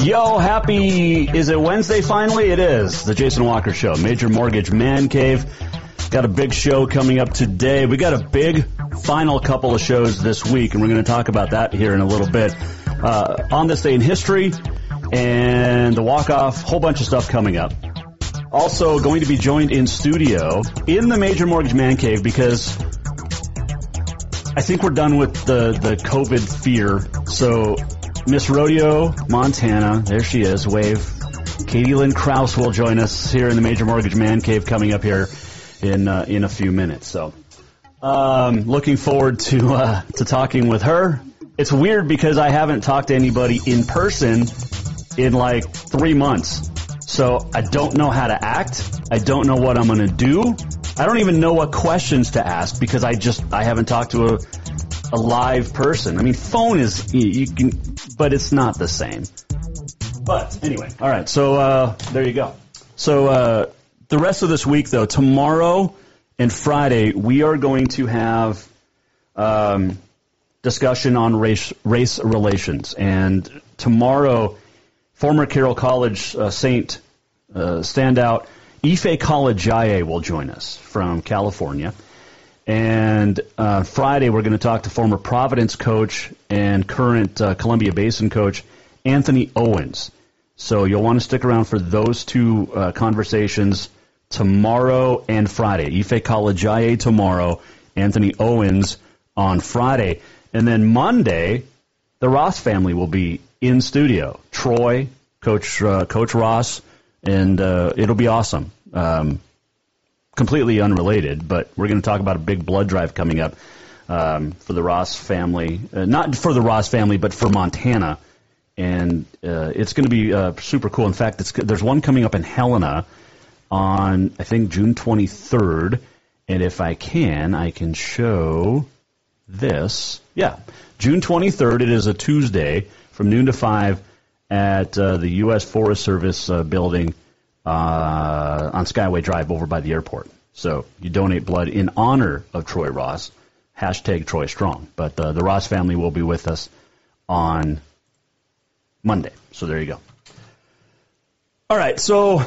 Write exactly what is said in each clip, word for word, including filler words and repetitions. Yo, happy, is it Wednesday finally? It is, The Jason Walker Show, Major Mortgage Man Cave. Got a big show coming up today. We got a big final couple of shows this week, and we're going to talk about that here in a little bit. Uh, on this day in history, and the walk-off, whole bunch of stuff coming up. Also going to be joined in studio in the Major Mortgage Man Cave because I think we're done with the, the COVID fear, so... Miss Rodeo Montana, there she is, wave. Katie Lynn Kraus will join us here in the Major Mortgage Man Cave coming up here in uh, in a few minutes. So, um, looking forward to uh, to talking with her. It's weird because I haven't talked to anybody in person in like three months. So I don't know how to act. I don't know what I'm going to do. I don't even know what questions to ask because I just I haven't talked to a a live person. I mean, phone is, you, you can, but it's not the same. But anyway, all right, so uh, there you go. So uh, the rest of this week, though, tomorrow and Friday, we are going to have um, discussion on race, race relations. And tomorrow, former Carroll College uh, Saint uh, standout Ife Kalejaiye will join us from California. And uh, Friday, we're going to talk to former Providence coach and current uh, Columbia Basin coach, Anthony Owens. So you'll want to stick around for those two uh, conversations tomorrow and Friday. Ife Kalejaiye tomorrow, Anthony Owens on Friday. And then Monday, the Ross family will be in studio. Troy, Coach uh, Coach Ross, and uh, it'll be awesome. Um Completely unrelated, but we're going to talk about a big blood drive coming up um, for the Ross family. Uh, not for the Ross family, but for Montana. And uh, it's going to be uh, super cool. In fact, it's, there's one coming up in Helena on, I think, June twenty-third. And if I can, I can show this. Yeah, June twenty-third. It is a Tuesday from noon to five at uh, the U S Forest Service uh, building. Uh, on Skyway Drive over by the airport. So you donate blood in honor of Troy Ross, hashtag Troy Strong. But uh, the Ross family will be with us on Monday. So there you go. All right, so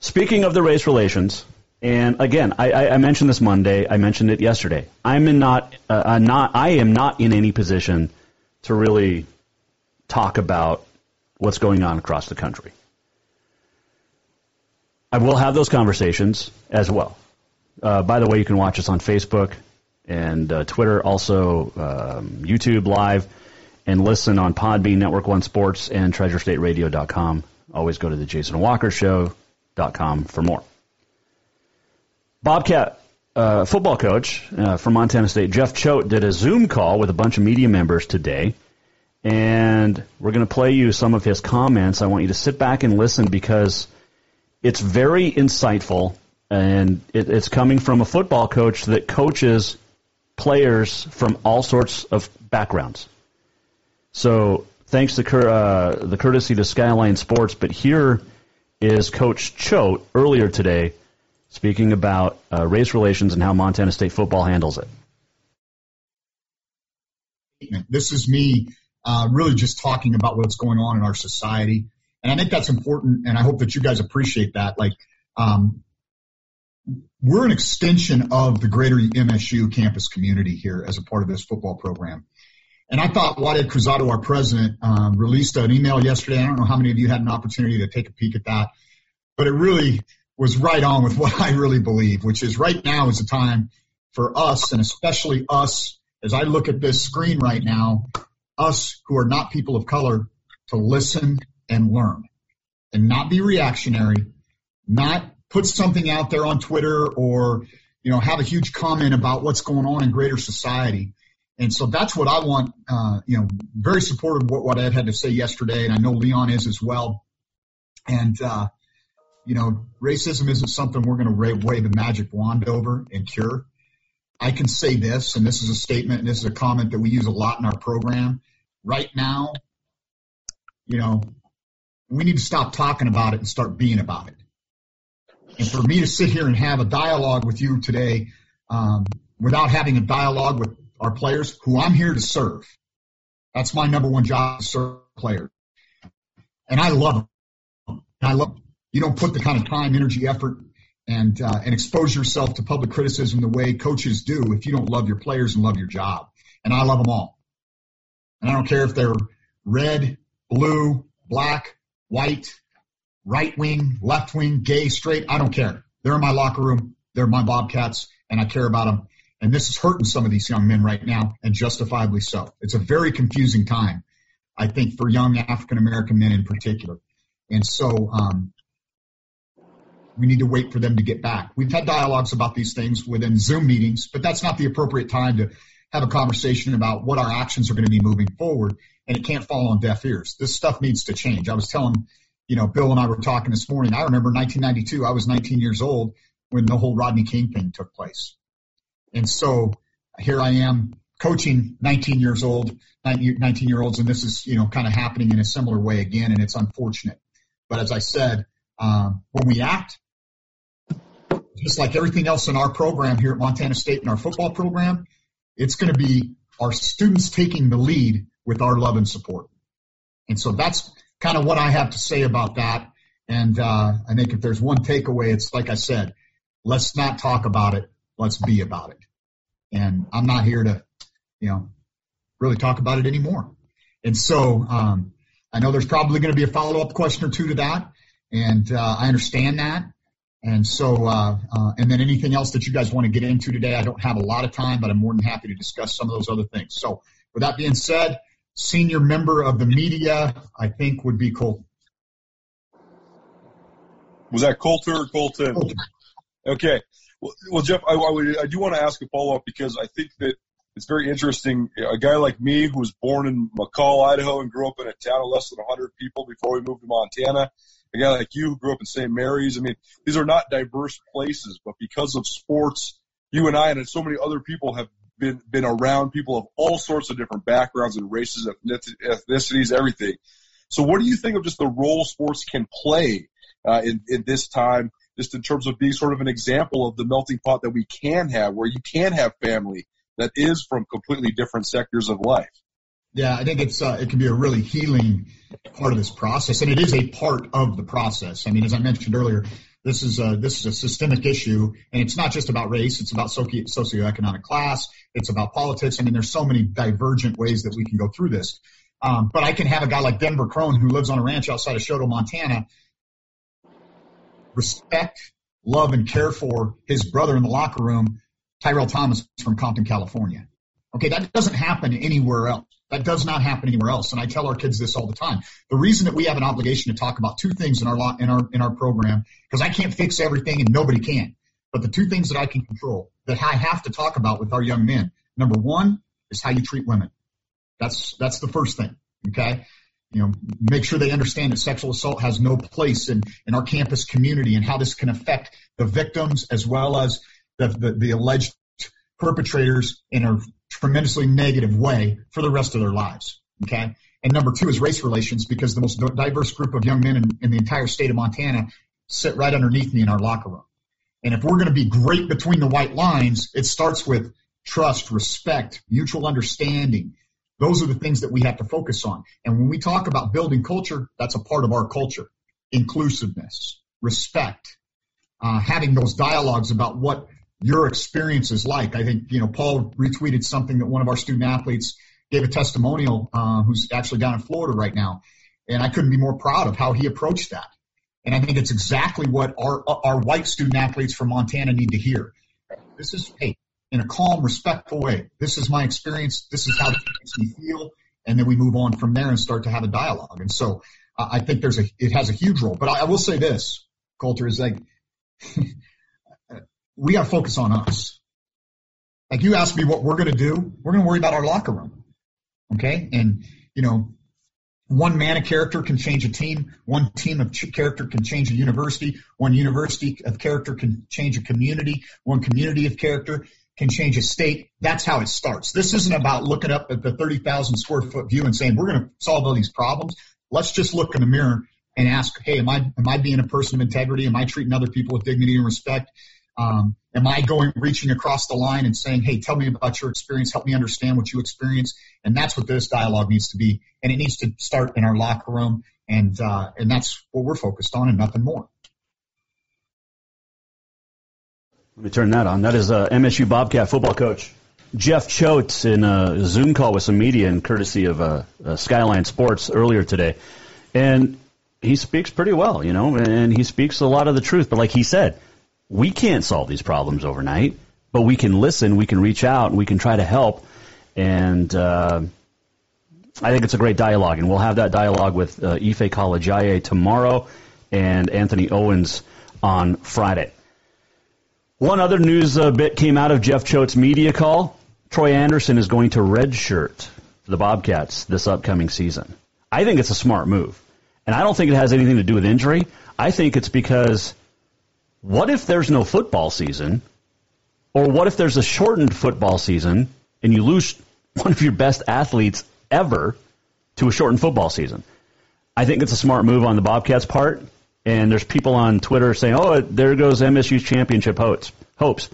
speaking of the race relations, and again, I, I, I mentioned this Monday. I mentioned it yesterday. I'm in not, uh, I'm not, I am not in any position to really talk about what's going on across the country. I will have those conversations as well. Uh, by the way, you can watch us on Facebook and uh, Twitter, also um, YouTube Live, and listen on Podbean, Network One Sports, and Treasure State Radio dot com. Always go to the Jason Walker Show dot com for more. Bobcat uh, football coach uh, from Montana State, Jeff Choate, did a Zoom call with a bunch of media members today, and we're going to play you some of his comments. I want you to sit back and listen because... it's very insightful, and it, it's coming from a football coach that coaches players from all sorts of backgrounds. So thanks to uh, the courtesy to Skyline Sports, but here is Coach Choate earlier today speaking about uh, race relations and how Montana State football handles it. This is me uh, really just talking about what's going on in our society. And I think that's important, and I hope that you guys appreciate that. Like, um, we're an extension of the greater M S U campus community here as a part of this football program. And I thought Waded Cruzado, our president, um, released an email yesterday. I don't know how many of you had an opportunity to take a peek at that, but it really was right on with what I really believe, which is right now is the time for us, and especially us, as I look at this screen right now, us who are not people of color, to listen and learn and not be reactionary, not put something out there on Twitter or, you know, have a huge comment about what's going on in greater society. And so that's what I want, uh, you know, very supportive of what, what Ed had to say yesterday. And I know Leon is as well. And, uh, you know, racism isn't something we're going to wave a magic wand over and cure. I can say this, and this is a statement, and this is a comment that we use a lot in our program. Right now, you know, we need to stop talking about it and start being about it. And for me to sit here and have a dialogue with you today um, without having a dialogue with our players, who I'm here to serve. That's my number one job, to serve players. And I love them. I love them. You don't put the kind of time, energy, effort, and uh, and expose yourself to public criticism the way coaches do if you don't love your players and love your job. And I love them all. And I don't care if they're red, blue, black, white, right wing, left wing, gay, straight. I don't care. They're in my locker room. They're my Bobcats, and I care about them. And this is hurting some of these young men right now, and justifiably so. It's a very confusing time, I think, for young African-American men in particular. And so um, – we need to wait for them to get back. We've had dialogues about these things within Zoom meetings, but that's not the appropriate time to have a conversation about what our actions are going to be moving forward, and it can't fall on deaf ears. This stuff needs to change. I was telling, you know, Bill and I were talking this morning. I remember nineteen ninety-two, I was nineteen years old when the whole Rodney King thing took place. And so here I am coaching nineteen years old, nineteen-year-olds, and this is, you know, kind of happening in a similar way again, and it's unfortunate. But as I said, um, when we act, just like everything else in our program here at Montana State and our football program, it's going to be our students taking the lead with our love and support. And so that's kind of what I have to say about that. And uh, I think if there's one takeaway, it's like I said, let's not talk about it. Let's be about it. And I'm not here to, you know, really talk about it anymore. And so um, I know there's probably going to be a follow-up question or two to that. And uh, I understand that. And so, uh, uh, and then anything else that you guys want to get into today, I don't have a lot of time, but I'm more than happy to discuss some of those other things. So with that being said, senior member of the media, I think, would be Colton. Was that Coulter or Colton? Colton. Okay. Well, well Jeff, I, I, would, I do want to ask a follow-up because I think that it's very interesting. A guy like me who was born in McCall, Idaho, and grew up in a town of less than one hundred people before we moved to Montana, a guy like you who grew up in Saint Mary's. I mean, these are not diverse places, but because of sports, you and I and so many other people have been, been around people of all sorts of different backgrounds and races, ethnicities, everything. So what do you think of just the role sports can play uh, in, in this time, just in terms of being sort of an example of the melting pot that we can have, where you can have family that is from completely different sectors of life? Yeah, I think it's uh, it can be a really healing part of this process, and it is a part of the process. I mean, as I mentioned earlier, this is a, this is a systemic issue, and it's not just about race. It's about socio- socioeconomic class. It's about politics. I mean, there's so many divergent ways that we can go through this. Um, but I can have a guy like Denver Crone, who lives on a ranch outside of Choteau, Montana, respect, love, and care for his brother in the locker room, Tyrell Thomas from Compton, California. Okay, that doesn't happen anywhere else. That does not happen anywhere else, and I tell our kids this all the time. The reason that we have an obligation to talk about two things in our lo- in our in our program, because I can't fix everything and nobody can, but the two things that I can control, that I have to talk about with our young men, number one is how you treat women. That's that's the first thing, okay? You know, make sure they understand that sexual assault has no place in, in our campus community and how this can affect the victims as well as the the, the alleged perpetrators in a tremendously negative way for the rest of their lives, okay? And number two is race relations, because the most diverse group of young men in, in the entire state of Montana sit right underneath me in our locker room. And if we're going to be great between the white lines, it starts with trust, respect, mutual understanding. Those are the things that we have to focus on. And when we talk about building culture, that's a part of our culture. Inclusiveness, respect, uh, having those dialogues about what your experience is like. I think, you know, Paul retweeted something that one of our student athletes gave a testimonial, uh, who's actually down in Florida right now. And I couldn't be more proud of how he approached that. And I think it's exactly what our our white student athletes from Montana need to hear. This is, hey, in a calm, respectful way, this is my experience, this is how it makes me feel, and then we move on from there and start to have a dialogue. And so uh, I think there's a it has a huge role. But I, I will say this, Coulter, is like we got to focus on us. Like you asked me what we're going to do, we're going to worry about our locker room, okay? And, you know, one man of character can change a team. One team of character can change a university. One university of character can change a community. One community of character can change a state. That's how it starts. This isn't about looking up at the thirty thousand square foot view and saying, we're going to solve all these problems. Let's just look in the mirror and ask, hey, am I, am I being a person of integrity? Am I treating other people with dignity and respect? Um, am I going, reaching across the line and saying, hey, tell me about your experience. Help me understand what you experience. And that's what this dialogue needs to be. And it needs to start in our locker room. And, uh, and that's what we're focused on and nothing more. Let me turn that on. That is uh, M S U Bobcat football coach Jeff Choate in a Zoom call with some media and courtesy of uh, uh, Skyline Sports earlier today. And he speaks pretty well, you know, and he speaks a lot of the truth. But like he said, we can't solve these problems overnight, but we can listen, we can reach out, and we can try to help. And uh, I think it's a great dialogue, and we'll have that dialogue with uh, Ife Kalejaiye tomorrow and Anthony Owens on Friday. One other news uh, bit came out of Jeff Choate's media call. Troy Anderson is going to redshirt for the Bobcats this upcoming season. I think it's a smart move, and I don't think it has anything to do with injury. I think it's because... what if there's no football season, or what if there's a shortened football season and you lose one of your best athletes ever to a shortened football season? I think it's a smart move on the Bobcats' part, and there's people on Twitter saying, oh, there goes M S U's championship hopes.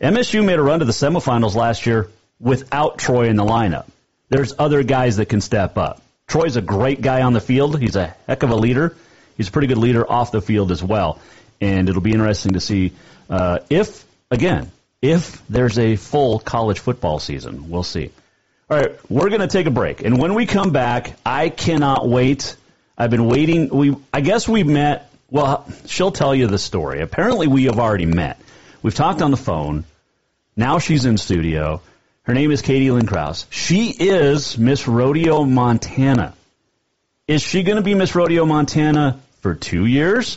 M S U made a run to the semifinals last year without Troy in the lineup. There's other guys that can step up. Troy's a great guy on the field. He's a heck of a leader. He's a pretty good leader off the field as well. And it'll be interesting to see uh, if, again, if there's a full college football season. We'll see. All right, we're going to take a break. And when we come back, I cannot wait. I've been waiting. We, I guess we met. Well, she'll tell you the story. Apparently we have already met. We've talked on the phone. Now she's in studio. Her name is Katie Lynn Kraus. She is Miss Rodeo Montana. Is she going to be Miss Rodeo Montana for two years?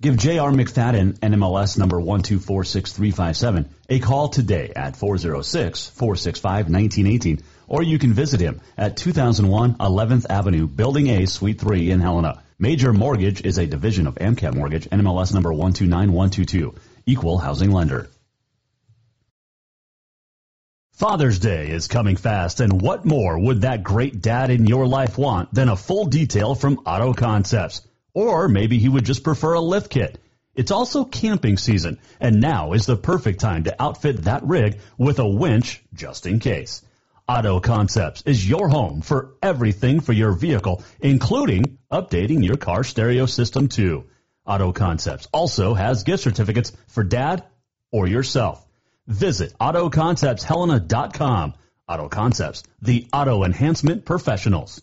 Give J R. McFadden, N M L S number one two four six three five seven, a call today at four oh six, four six five, one nine one eight, or you can visit him at two thousand one eleventh Avenue, Building A, Suite three in Helena. Major Mortgage is a division of AMCAP Mortgage, N M L S number one two nine one two two, equal housing lender. Father's Day is coming fast, and what more would that great dad in your life want than a full detail from Auto Concepts? Or maybe he would just prefer a lift kit. It's also camping season, and now is the perfect time to outfit that rig with a winch just in case. Auto Concepts is your home for everything for your vehicle, including updating your car stereo system too. Auto Concepts also has gift certificates for dad or yourself. Visit auto concepts helena dot com. Auto Concepts, the auto enhancement professionals.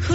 Who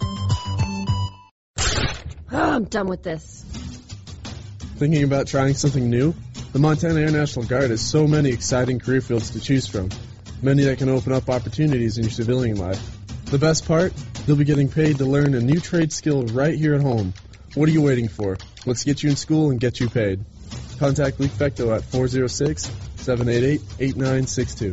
Oh, I'm done with this. Thinking about trying something new? The Montana Air National Guard has so many exciting career fields to choose from, many that can open up opportunities in your civilian life. The best part? You'll be getting paid to learn a new trade skill right here at home. What are you waiting for? Let's get you in school and get you paid. Contact Lee Fecto at four oh six, seven eight eight, eight nine six two.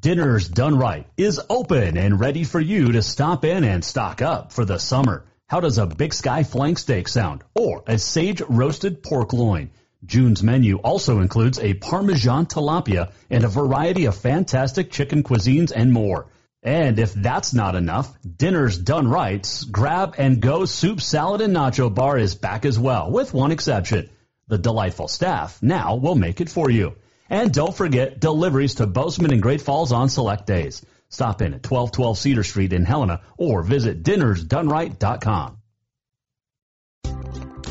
Dinner's Done Right is open and ready for you to stop in and stock up for the summer. How does a Big Sky flank steak sound? Or a sage roasted pork loin? June's menu also includes a Parmesan tilapia and a variety of fantastic chicken cuisines and more. And if that's not enough, Dinner's Done Right's grab-and-go soup, salad, and nacho bar is back as well, with one exception. The delightful staff now will make it for you. And don't forget deliveries to Bozeman and Great Falls on select days. Stop in at twelve twelve Cedar Street in Helena or visit dinners done right dot com.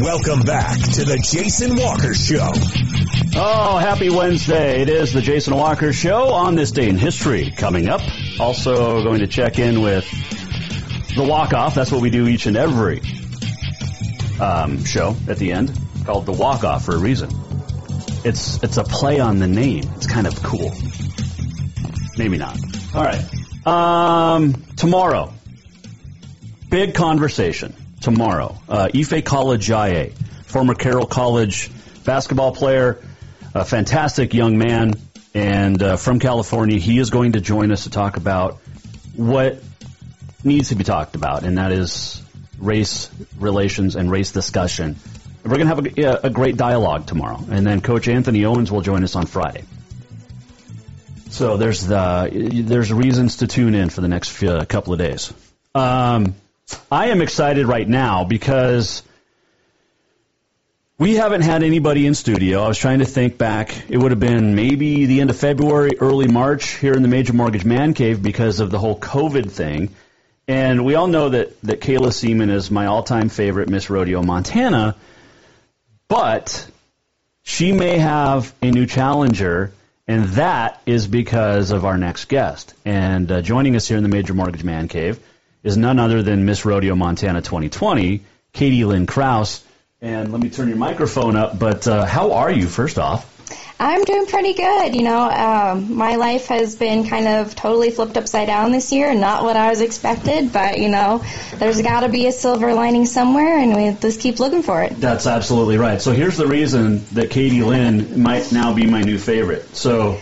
Welcome back to the Jason Walker Show. Oh, happy Wednesday. It is the Jason Walker Show on this day in history coming up. Also going to check in with the walk-off. That's what we do each and every um, show at the end, called the walk-off for a reason. It's it's a play on the name. It's kind of cool. Maybe not. All right. Um, tomorrow, big conversation. Tomorrow, uh, Ife Kalejaiye, former Carroll College basketball player, a fantastic young man, and uh, from California, he is going to join us to talk about what needs to be talked about, and that is race relations and race discussion. We're going to have a, a great dialogue tomorrow, and then Coach Anthony Owens will join us on Friday. So there's the there's reasons to tune in for the next few, uh, couple of days. Um. I am excited right now because we haven't had anybody in studio. I was trying to think back. It would have been maybe the end of February, early March here in the Major Mortgage Man Cave because of the whole COVID thing. And we all know that, that Kayla Seaman is my all-time favorite Miss Rodeo Montana, but she may have a new challenger, and that is because of our next guest. And uh, joining us here in the Major Mortgage Man Cave is none other than Miss Rodeo Montana twenty twenty, Katie Lynn Kraus. And let me turn your microphone up, but uh, how are you, first off? I'm doing pretty good. You know, um, my life has been kind of totally flipped upside down this year, not what I was expected, but, you know, there's got to be a silver lining somewhere, and we just keep looking for it. That's absolutely right. So here's the reason that Katie Lynn might now be my new favorite. So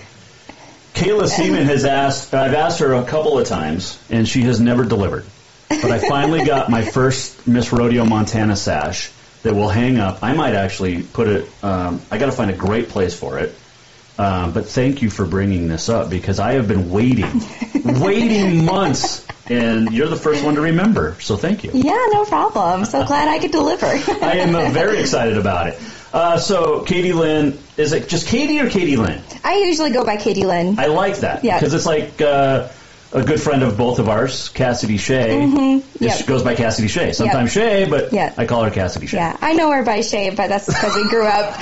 Kayla Seaman has asked, I've asked her a couple of times, and she has never delivered. But I finally got my first Miss Rodeo Montana sash that will hang up. I might actually put it, um, I got to find a great place for it. Um, but thank you for bringing this up because I have been waiting, waiting months, and you're the first one to remember. So thank you. Yeah, no problem. I'm so glad I could deliver. I am uh, very excited about it. Uh, so, Katie Lynn, is it just Katie or Katie Lynn? I usually go by Katie Lynn. I like that. Yeah. Because it's like uh, a good friend of both of ours, Cassidy Shay. Mm-hmm. Yep. She goes by Cassidy Shay. Sometimes yep. Shay, but yep. I call her Cassidy Shay. Yeah, I know her by Shay, but that's because we grew up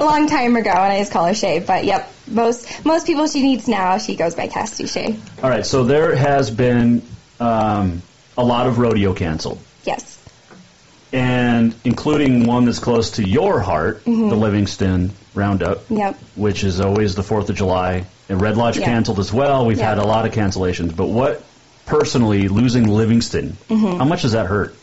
a long time ago, and I just call her Shay. But, yep, most most people she meets now, she goes by Cassidy Shay. All right, so there has been um, a lot of rodeo canceled. Yes. And including one that's close to your heart, mm-hmm. the Livingston Roundup, yep. which is always the fourth of July. And Red Lodge yep. canceled as well. We've yep. had a lot of cancellations. But what, personally, losing Livingston, mm-hmm. how much does that hurt?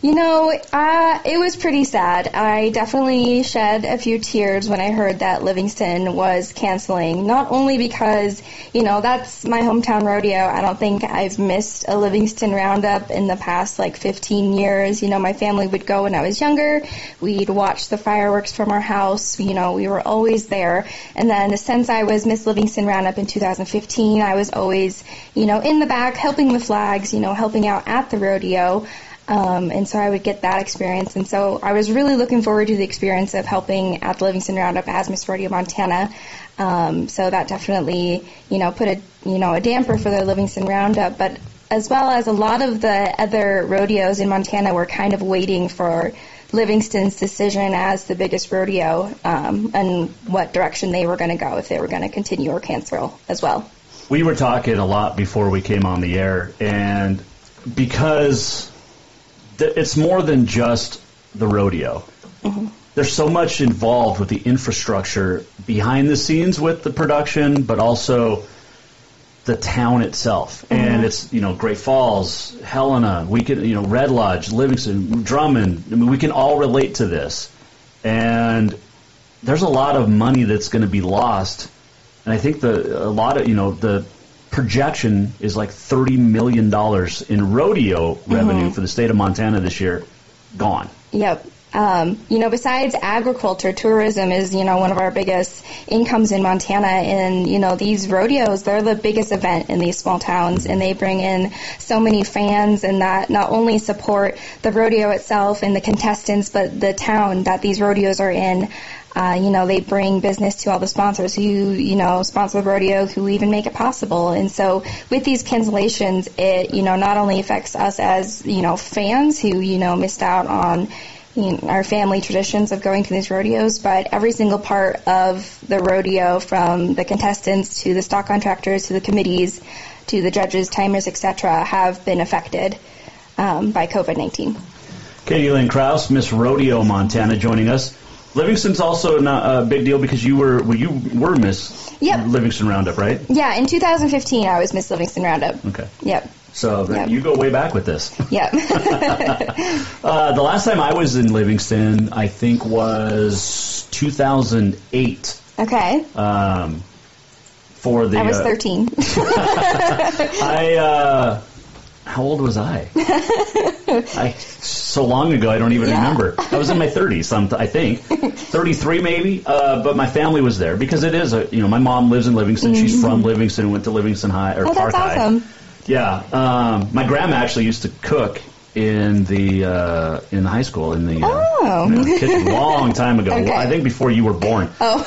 You know, uh, it was pretty sad. I definitely shed a few tears when I heard that Livingston was canceling, not only because, you know, that's my hometown rodeo. I don't think I've missed a Livingston Roundup in the past, like, fifteen years. You know, my family would go when I was younger. We'd watch the fireworks from our house. You know, we were always there. And then since I was Miss Livingston Roundup in two thousand fifteen, I was always, you know, in the back helping with flags, you know, helping out at the rodeo. Um, and so I would get that experience. And so I was really looking forward to the experience of helping at the Livingston Roundup as Miss Rodeo Montana. Um, so that definitely, you know, put a, you know, a damper for the Livingston Roundup. But as well as a lot of the other rodeos in Montana were kind of waiting for Livingston's decision as the biggest rodeo, um, and what direction they were going to go, if they were going to continue or cancel as well. We were talking a lot before we came on the air, and because it's more than just the rodeo. Mm-hmm. There's so much involved with the infrastructure behind the scenes with the production, but also the town itself. Mm-hmm. And it's, you know, Great Falls, Helena, we can, you know, Red Lodge, Livingston, Drummond. I mean, we can all relate to this. And there's a lot of money that's going to be lost. And I think the a lot of, you know, the projection is like thirty million dollars in rodeo revenue mm-hmm. for the state of Montana this year, gone. Yep. Um, you know, besides agriculture, tourism is, you know, one of our biggest incomes in Montana. And, you know, these rodeos, they're the biggest event in these small towns, and they bring in so many fans, and that not only support the rodeo itself and the contestants, but the town that these rodeos are in. Uh, you know, they bring business to all the sponsors who, you know, sponsor the rodeo, who even make it possible. And so with these cancellations, it, you know, not only affects us as, you know, fans who, you know, missed out on, you know, our family traditions of going to these rodeos, but every single part of the rodeo, from the contestants to the stock contractors to the committees to the judges, timers, et cetera, have been affected um, by COVID nineteen. Katie Lynn Kraus, Miss Rodeo Montana, joining us. Livingston's also not a big deal because you were well, you were Miss yep. Livingston Roundup, right? Yeah, in two thousand fifteen I was Miss Livingston Roundup. Okay. Yep. So yep. you go way back with this. Yep. uh, the last time I was in Livingston, I think, was two thousand eight. Okay. Um, for the I was uh, thirteen. I uh, how old was I? I so long ago I don't even yeah. remember. I was in my thirties, I'm, I think, thirty-three maybe. Uh, but my family was there because it is a you know my mom lives in Livingston. Mm-hmm. She's from Livingston, went to Livingston High or oh, Park that's awesome. High. Yeah, um, my grandma actually used to cook in the uh, in high school in the, uh, oh. you know, kitchen a long time ago. Okay. I think before you were born. Oh,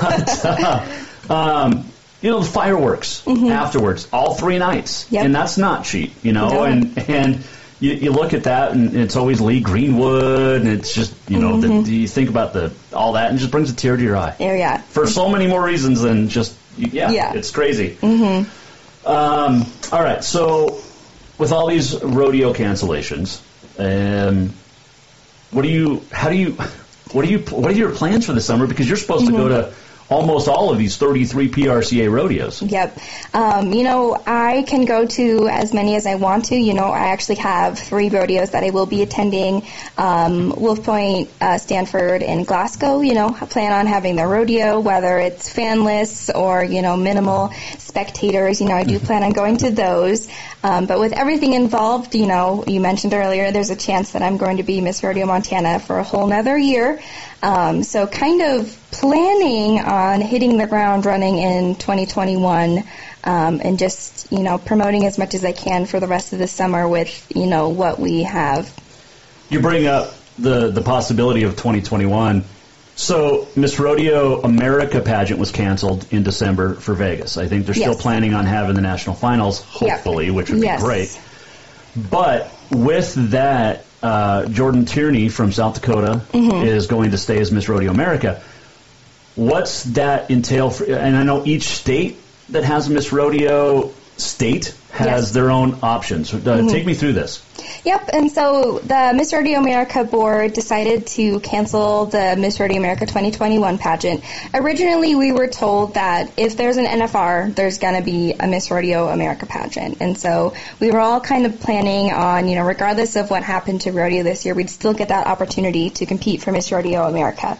but uh, um, you know the fireworks mm-hmm. afterwards, all three nights, yep. and that's not cheap, you know, no. and and. You, you look at that, and it's always Lee Greenwood, and it's just, you know, mm-hmm. the, you think about the all that, and it just brings a tear to your eye. Oh, yeah. For so many more reasons than just, yeah, yeah. it's crazy. Mm-hmm. Um, all right, so with all these rodeo cancellations, um, what do you, how do you, what do you, what are your plans for the summer? Because you're supposed mm-hmm. to go to almost all of these thirty-three P R C A rodeos. Yep. Um, you know, I can go to as many as I want to. You know, I actually have three rodeos that I will be attending, um, Wolf Point, uh, Stanford, and Glasgow. You know, I plan on having the rodeo, whether it's fanless or, you know, minimal spectators. You know, I do plan on going to those. Um, but with everything involved, you know, you mentioned earlier, there's a chance that I'm going to be Miss Rodeo Montana for a whole nother year. Um, so kind of planning on hitting the ground running in twenty twenty-one, um, and just, you know, promoting as much as I can for the rest of the summer with, you know, what we have. You bring up the, the possibility of twenty twenty-one. So Miss Rodeo America pageant was canceled in December for Vegas. I think they're yes. still planning on having the national finals, hopefully, yep. which would yes. be great. But with that, Uh, Jordan Tierney from South Dakota mm-hmm. is going to stay as Miss Rodeo America. What's that entail for, and I know each state that has Miss Rodeo state has yes. their own options. Uh, mm-hmm. Take me through this. Yep, and so the Miss Rodeo America board decided to cancel the Miss Rodeo America twenty twenty-one pageant. Originally, we were told that if there's an N F R, there's going to be a Miss Rodeo America pageant. And so we were all kind of planning on, you know, regardless of what happened to rodeo this year, we'd still get that opportunity to compete for Miss Rodeo America.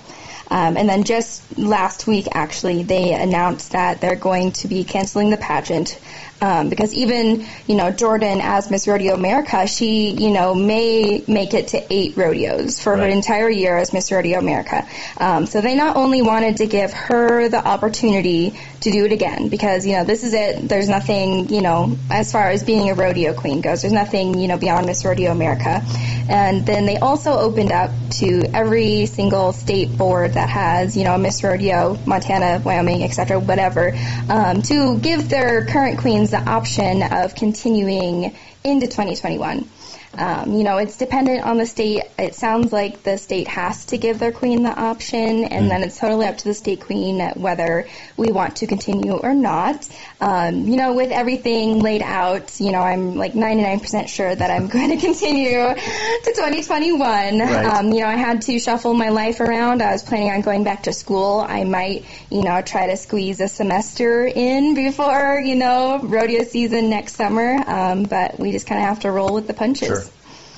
Um, and then just last week, actually, they announced that they're going to be canceling the pageant um, because even, you know, Jordan, as Miss Rodeo America, she, you know, may make it to eight rodeos for right. her entire year as Miss Rodeo America. Um, so they not only wanted to give her the opportunity to do it again because, you know, this is it. There's nothing, you know, as far as being a rodeo queen goes, there's nothing, you know, beyond Miss Rodeo America. And then they also opened up to every single state board that has, you know, a Miss Rodeo, Montana, Wyoming, et cetera, whatever, um, to give their current queens the option of continuing into twenty twenty-one. Um, you know, it's dependent on the state. It sounds like the state has to give their queen the option, and mm. then it's totally up to the state queen whether we want to continue or not. Um, you know, with everything laid out, you know, I'm like ninety-nine percent sure that I'm going to continue to twenty twenty-one. Right. Um, you know, I had to shuffle my life around. I was planning on going back to school. I might, you know, try to squeeze a semester in before, you know, rodeo season next summer. Um, but we just kind of have to roll with the punches. Sure.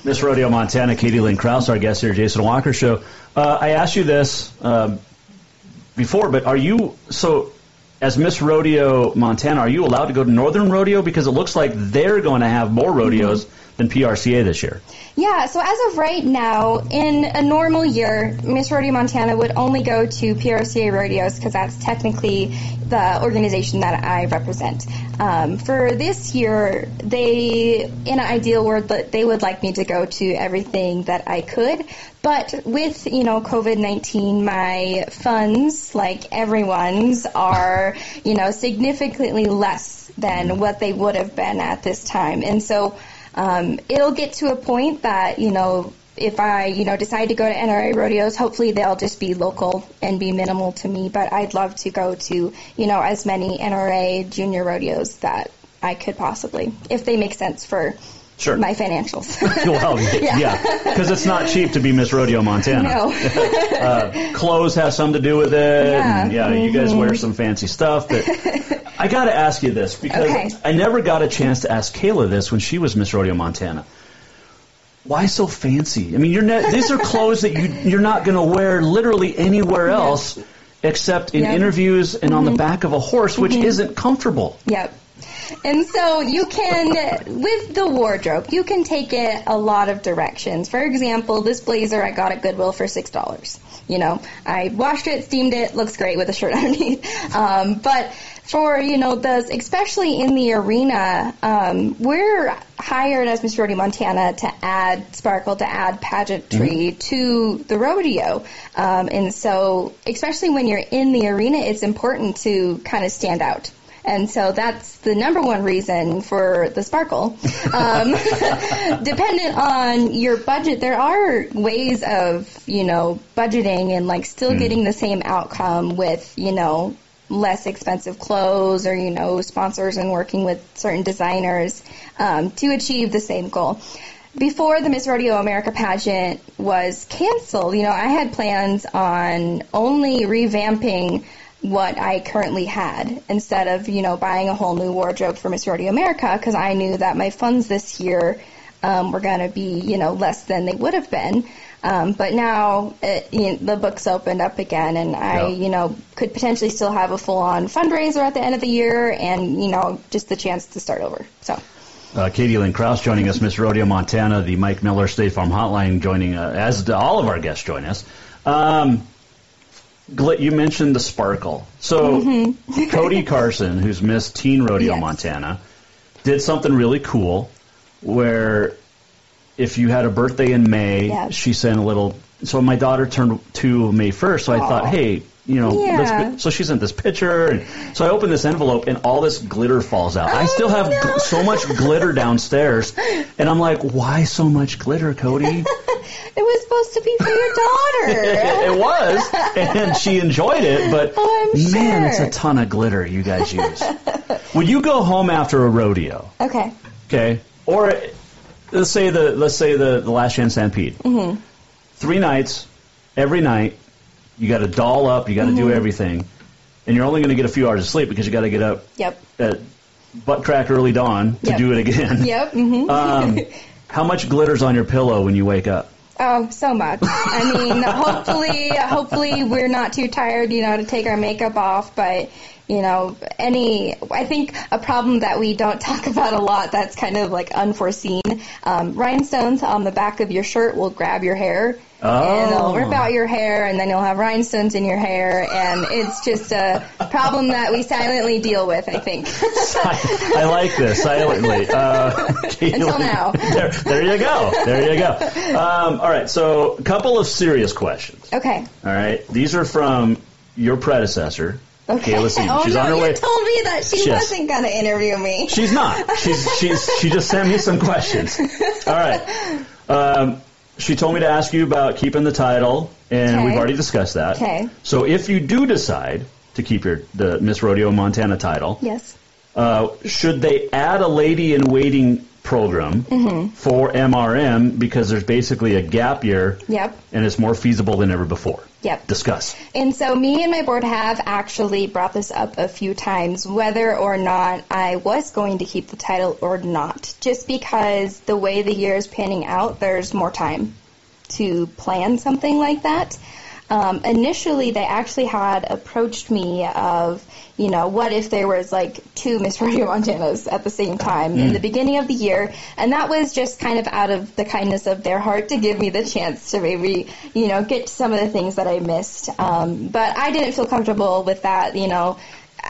Miss Rodeo Montana, Katie Lynn Kraus, our guest here, Jason Walker Show. Uh, I asked you this uh, before, but are you, so as Miss Rodeo Montana, are you allowed to go to Northern Rodeo? Because it looks like they're going to have more rodeos mm-hmm. than P R C A this year. Yeah, so as of right now, in a normal year, Miss Rodeo Montana would only go to P R C A rodeos because that's technically the organization that I represent. Um, for this year, they, in an ideal world, they would like me to go to everything that I could. But with, you know, covid nineteen, my funds, like everyone's, are, you know, significantly less than what they would have been at this time. And so um, it'll get to a point that, you know, if I, you know, decide to go to N R A rodeos, hopefully they'll just be local and be minimal to me. But I'd love to go to, you know, as many N R A junior rodeos that I could possibly, if they make sense for sure. my financials. Well, yeah, because yeah. it's not cheap to be Miss Rodeo Montana. No. uh, clothes have something to do with it. Yeah, and, yeah mm-hmm. you guys wear some fancy stuff. But I got to ask you this because okay. I never got a chance to ask Kayla this when she was Miss Rodeo Montana. Why so fancy? I mean, you're not, these are clothes that you, you're not going to wear literally anywhere else yeah. except in yep. interviews and mm-hmm. on the back of a horse, which mm-hmm. isn't comfortable. Yep. And so you can, with the wardrobe, you can take it a lot of directions. For example, this blazer I got at Goodwill for six dollars. You know, I washed it, steamed it, looks great with a shirt underneath. Um, but for, you know, those, especially in the arena, um, we're hired as Miss Rodeo Montana to add sparkle, to add pageantry mm-hmm. to the rodeo. Um, and so, especially when you're in the arena, it's important to kind of stand out. And so that's the number one reason for the sparkle. Um, dependent on your budget, there are ways of, you know, budgeting and, like, still mm. getting the same outcome with, you know, less expensive clothes or, you know, sponsors and working with certain designers um, to achieve the same goal. Before the Miss Rodeo America pageant was canceled, you know, I had plans on only revamping what I currently had instead of, you know, buying a whole new wardrobe for Miss Rodeo America because I knew that my funds this year um, were going to be, you know, less than they would have been. Um, but now it, you know, the book's opened up again and I, yeah. you know, could potentially still have a full-on fundraiser at the end of the year and, you know, just the chance to start over. So. Uh, Katie Lynn Kraus joining us, Miss Rodeo Montana, the Mike Miller State Farm Hotline joining uh, as all of our guests join us. Um You mentioned the sparkle. So mm-hmm. Cody Carson, who's Miss Teen Rodeo yes. Montana, did something really cool where if you had a birthday in May, yeah. she sent a little. So my daughter turned two May first, so I Aww. Thought, hey, you know, yeah. let's get, so she sent this picture. And so I opened this envelope, and all this glitter falls out. Oh, I still have no. gl- so much glitter downstairs. And I'm like, why so much glitter, Cody? It was supposed to be for your daughter. It was, and she enjoyed it, but oh, I'm sure. man, it's a ton of glitter you guys use. When you go home after a rodeo, okay, okay, or let's say the let's say the, the Last Chance Stampede, mm-hmm. three nights, every night, you got to doll up, you got to mm-hmm. do everything, and you're only going to get a few hours of sleep because you got to get up yep. at butt crack early dawn to yep. do it again. Yep. Mm-hmm. um, how much glitters on your pillow when you wake up? Oh, so much. I mean, hopefully, hopefully we're not too tired, you know, to take our makeup off. But, you know, any, I think a problem that we don't talk about a lot that's kind of like unforeseen, um, rhinestones on the back of your shirt will grab your hair. Oh. And they'll rip out your hair, and then you'll have rhinestones in your hair, and it's just a problem that we silently deal with, I think. I, I like this, silently. Uh, Until now. There, there you go. There you go. Um, all right, so a couple of serious questions. Okay. All right, these are from your predecessor. Okay. Kayla Seaman. Oh, she's no, on her you way. Told me that she yes. wasn't going to interview me. She's not. She's she's she just sent me some questions. All right. Um, she told me to ask you about keeping the title, and okay. we've already discussed that. Okay. So if you do decide to keep your the Miss Rodeo Montana title, yes, uh, should they add a lady in waiting program mm-hmm. for M R M because there's basically a gap year, yep, and it's more feasible than ever before? Yep. Discuss. And so me and my board have actually brought this up a few times, whether or not I was going to keep the title or not. Just because the way the year is panning out, there's more time to plan something like that. Um, initially, they actually had approached me of, you know, what if there was like two Miss Rodeo Montanas at the same time mm. in the beginning of the year, and that was just kind of out of the kindness of their heart to give me the chance to maybe, you know, get some of the things that I missed. Um, but I didn't feel comfortable with that, you know.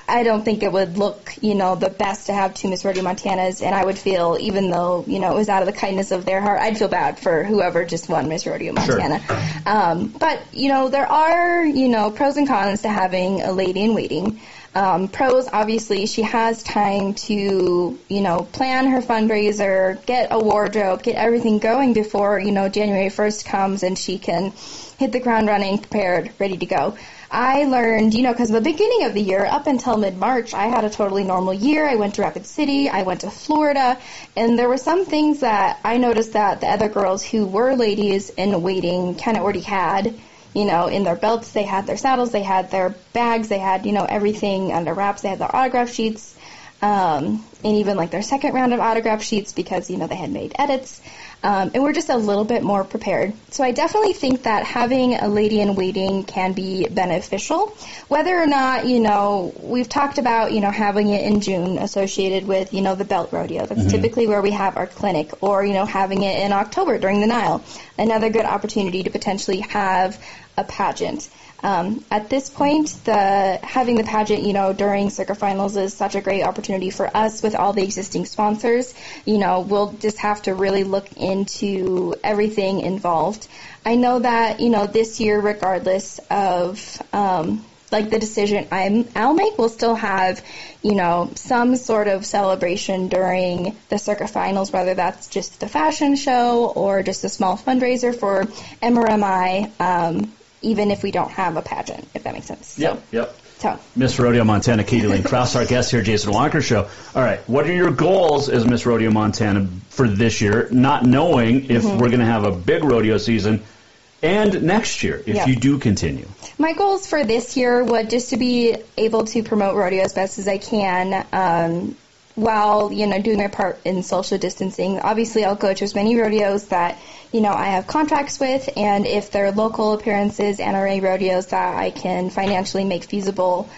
I don't think it would look, you know, the best to have two Miss Rodeo Montanas, and I would feel, even though, you know, it was out of the kindness of their heart, I'd feel bad for whoever just won Miss Rodeo Montana. Sure. Um, but, you know, there are, you know, pros and cons to having a lady in waiting. Um, pros, obviously, she has time to, you know, plan her fundraiser, get a wardrobe, get everything going before, you know, January first comes and she can hit the ground running, prepared, ready to go. I learned, you know, because the beginning of the year, up until mid-March, I had a totally normal year. I went to Rapid City. I went to Florida. And there were some things that I noticed that the other girls who were ladies in waiting kind of already had, you know, in their belts. They had their saddles. They had their bags. They had, you know, everything under wraps. They had their autograph sheets. Um, and even, like, their second round of autograph sheets because, you know, they had made edits. Um, and we're just a little bit more prepared. So I definitely think that having a lady in waiting can be beneficial. Whether or not, you know, we've talked about, you know, having it in June associated with, you know, the belt rodeo. That's mm-hmm. typically where we have our clinic. Or, you know, having it in October during the Nile. Another good opportunity to potentially have a pageant. Um, at this point, the having the pageant, you know, during Circa Finals is such a great opportunity for us with all the existing sponsors. You know, we'll just have to really look into everything involved. I know that, you know, this year, regardless of, um, like, the decision I'm, I'll make, we'll still have, you know, some sort of celebration during the Circa Finals, whether that's just the fashion show or just a small fundraiser for M R M I, um, even if we don't have a pageant, if that makes sense. Yep, so, yep. So. Miss Rodeo Montana, Katie Lynn Kraus, our guest here, Jason Walker Show. All right, what are your goals as Miss Rodeo Montana for this year, not knowing if mm-hmm. we're going to have a big rodeo season and next year, if yep. you do continue? My goals for this year would just to be able to promote rodeo as best as I can, um, while, you know, doing my part in social distancing. Obviously, I'll go to as many rodeos that, you know, I have contracts with, and if they're local appearances, N R A rodeos that I can financially make feasible,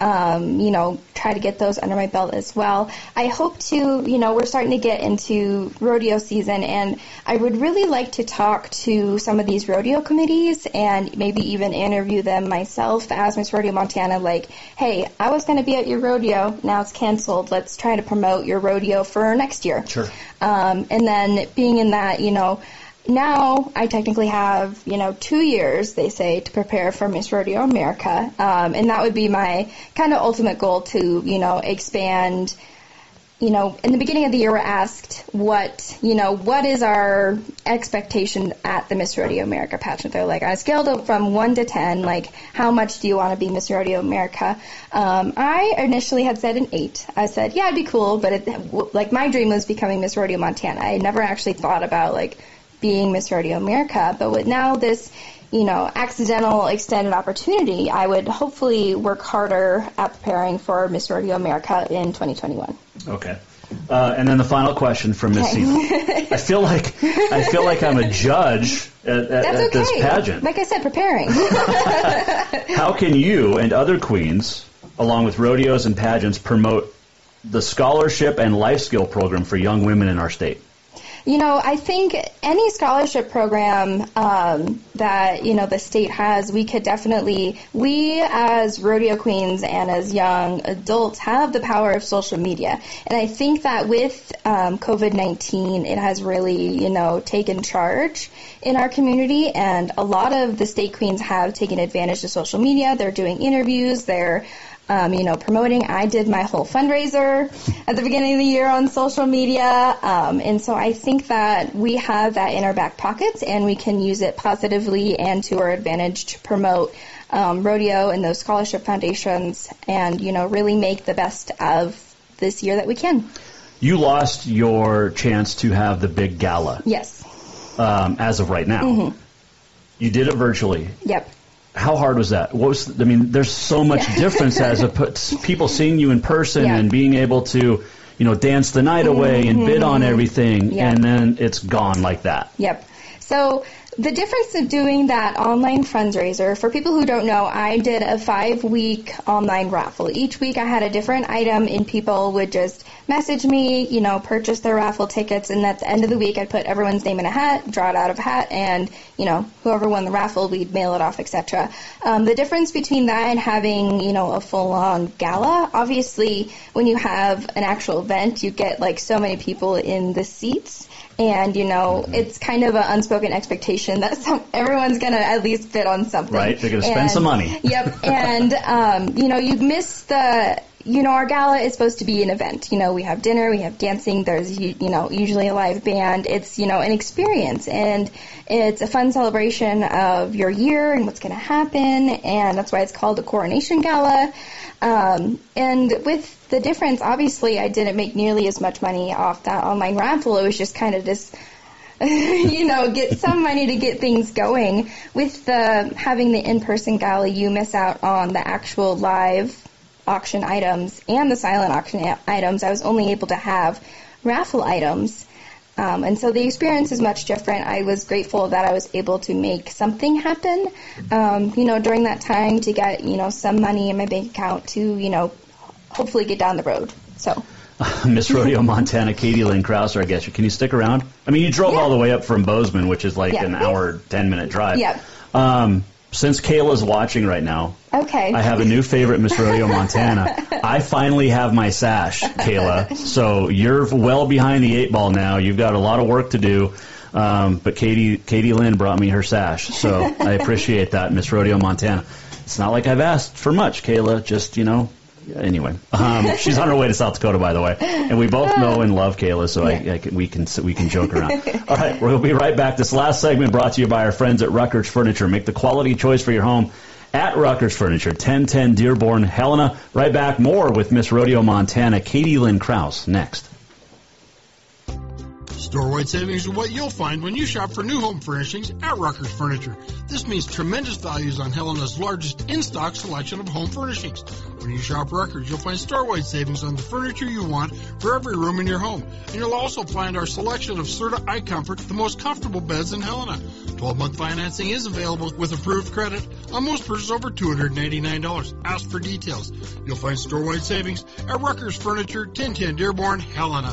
um, you know, try to get those under my belt as well. I hope to, you know, we're starting to get into rodeo season, and I would really like to talk to some of these rodeo committees and maybe even interview them myself as Miss Rodeo Montana, like, hey, I was going to be at your rodeo, now it's canceled, let's try to promote your rodeo for next year. Sure. Um, and then being in that, you know, now I technically have, you know, two years, they say, to prepare for Miss Rodeo America. Um, and that would be my kind of ultimate goal to, you know, expand you know, in the beginning of the year we're asked what, you know, what is our expectation at the Miss Rodeo America pageant? They're like, I scaled it from one to ten, like, how much do you want to be Miss Rodeo America? Um, I initially had said an eight. I said, yeah, it'd be cool, but, it, like, my dream was becoming Miss Rodeo Montana. I never actually thought about, like, being Miss Rodeo America, but with now this, you know, accidental extended opportunity, I would hopefully work harder at preparing for Miss Rodeo America in twenty twenty-one. Okay. Uh, and then the final question from Miss Seaman. I feel like I feel like I'm a judge at, at, That's okay. at this pageant. Like I said, preparing. How can you and other queens, along with rodeos and pageants, promote the scholarship and life skill program for young women in our state? You know, I think any scholarship program um, that, you know, the state has, we could definitely, we as rodeo queens and as young adults have the power of social media. And I think that with um, COVID nineteen, it has really, you know, taken charge in our community. And a lot of the state queens have taken advantage of social media. They're doing interviews. They're Um, you know, promoting. I did my whole fundraiser at the beginning of the year on social media. Um, and so I think that we have that in our back pockets and we can use it positively and to our advantage to promote um, rodeo and those scholarship foundations and, you know, really make the best of this year that we can. You lost your chance to have the big gala. Yes. Um, as of right now. Mm-hmm. You did it virtually. Yep. How hard was that? What was, I mean, there's so much yeah. difference as a, people seeing you in person yeah. and being able to, you know, dance the night away mm-hmm. and bid on everything, yep. and then it's gone like that. Yep. So the difference of doing that online fundraiser, for people who don't know, I did a five-week online raffle. Each week I had a different item, and people would just message me, you know, purchase their raffle tickets, and at the end of the week I'd put everyone's name in a hat, draw it out of a hat, and, you know, whoever won the raffle, we'd mail it off, et cetera. Um, the difference between that and having, you know, a full-on gala, obviously when you have an actual event, you get, like, so many people in the seats. And, you know, it's kind of an unspoken expectation that some, everyone's going to at least bid on something. Right, they're going to spend some money. Yep, and, um, you know, you miss the, you know, our gala is supposed to be an event. You know, we have dinner, we have dancing, there's, you, you know, usually a live band. It's, you know, an experience, and it's a fun celebration of your year and what's going to happen, and that's why it's called a coronation gala. Um, and with the difference, obviously, I didn't make nearly as much money off that online raffle. It was just kind of this, you know, get some money to get things going. With the having the in-person gala, you miss out on the actual live auction items and the silent auction items. I was only able to have raffle items. Um, and so the experience is much different. I was grateful that I was able to make something happen, um, you know, during that time to get, you know, some money in my bank account to, you know, hopefully get down the road. So, uh, Miss Rodeo Montana, Katie Lynn Kraus, I guess. Can you stick around? I mean, you drove yeah. all the way up from Bozeman, which is like yeah. an hour, ten-minute drive. Yeah. Um, Since Kayla's watching right now, okay. I have a new favorite, Miss Rodeo Montana. I finally have my sash, Kayla. So you're well behind the eight ball now. You've got a lot of work to do. Um, but Katie Katie Lynn brought me her sash. So I appreciate that, Miss Rodeo Montana. It's not like I've asked for much, Kayla. Just, you know, anyway. Um, she's on her way to South Dakota, by the way. And we both know and love Kayla, so yeah. I, I can, we can we can joke around. All right, we'll be right back. This last segment brought to you by our friends at Rucker's Furniture. Make the quality choice for your home at Rucker's Furniture, ten ten Dearborn, Helena. Right back, more with Miss Rodeo Montana, Katie Lynn Kraus, next. Storewide savings are what you'll find when you shop for new home furnishings at Rucker's Furniture. This means tremendous values on Helena's largest in-stock selection of home furnishings. When you shop Rucker's, you'll find storewide savings on the furniture you want for every room in your home. And you'll also find our selection of Serta iComfort, the most comfortable beds in Helena. twelve-month financing is available with approved credit on most purchases over two hundred ninety-nine dollars. Ask for details. You'll find storewide savings at Rucker's Furniture, ten ten Dearborn, Helena.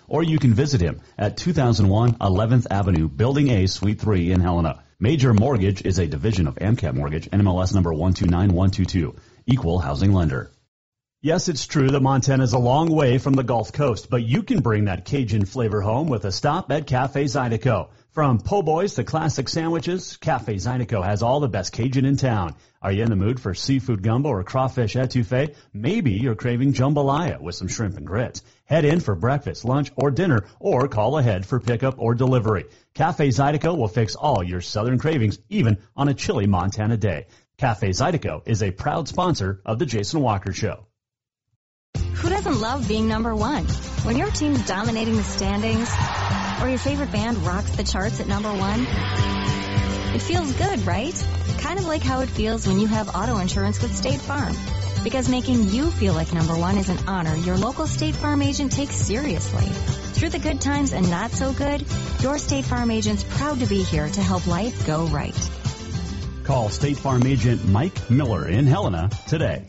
or you can visit him at two thousand one eleventh Avenue, Building A, Suite three in Helena. Major Mortgage is a division of AMCAP Mortgage, N M L S number one two nine one two two, equal housing lender. Yes, it's true that Montana is a long way from the Gulf Coast, but you can bring that Cajun flavor home with a stop at Cafe Zydeco. From po' boys to classic sandwiches, Cafe Zydeco has all the best Cajun in town. Are you in the mood for seafood gumbo or crawfish etouffee? Maybe you're craving jambalaya with some shrimp and grits. Head in for breakfast, lunch, or dinner, or call ahead for pickup or delivery. Cafe Zydeco will fix all your southern cravings, even on a chilly Montana day. Cafe Zydeco is a proud sponsor of The Jason Walker Show. Who doesn't love being number one? When your team's dominating the standings, or your favorite band rocks the charts at number one, it feels good, right? Kind of like how it feels when you have auto insurance with State Farm. Because making you feel like number one is an honor your local State Farm agent takes seriously. Through the good times and not so good, your State Farm agent's proud to be here to help life go right. Call State Farm agent Mike Miller in Helena today.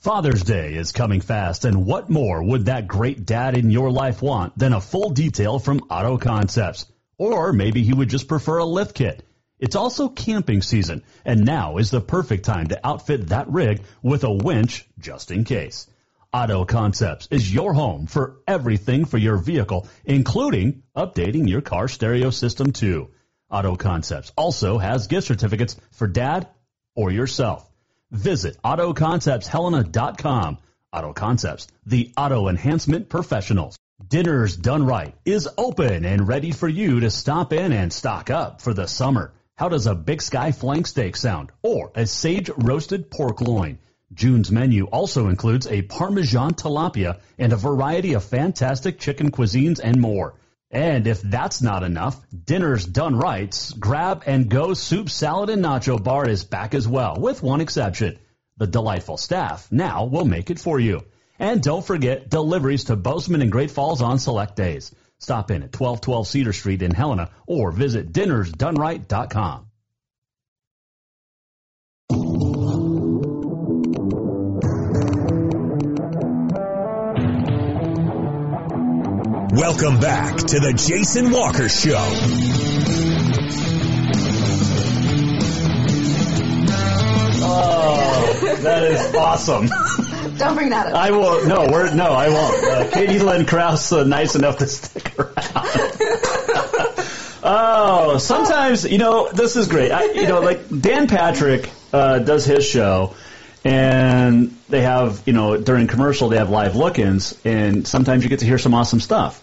Father's Day is coming fast, and what more would that great dad in your life want than a full detail from Auto Concepts? Or maybe he would just prefer a lift kit. It's also camping season, and now is the perfect time to outfit that rig with a winch just in case. Auto Concepts is your home for everything for your vehicle, including updating your car stereo system too. Auto Concepts also has gift certificates for dad or yourself. Visit auto concepts helena dot com. Auto Concepts, the auto enhancement professionals. Dinner's Done Right is open and ready for you to stop in and stock up for the summer. How does a Big Sky flank steak sound or a sage roasted pork loin? June's menu also includes a Parmesan tilapia and a variety of fantastic chicken cuisines and more. And if that's not enough, Dinner's Done Right's grab-and-go soup, salad, and nacho bar is back as well, with one exception. The delightful staff now will make it for you. And don't forget deliveries to Bozeman and Great Falls on select days. Stop in at twelve twelve Cedar Street in Helena or visit dinners done right dot com. Welcome back to the Jason Walker Show. Oh, that is awesome. Don't bring that up. I won't. No, we're, no, I won't. Uh, Katie Lynn Kraus, uh, nice enough to stick around. Oh, sometimes, you know, this is great. I, you know, like Dan Patrick uh, does his show. And they have, you know, during commercial, they have live look-ins, and sometimes you get to hear some awesome stuff.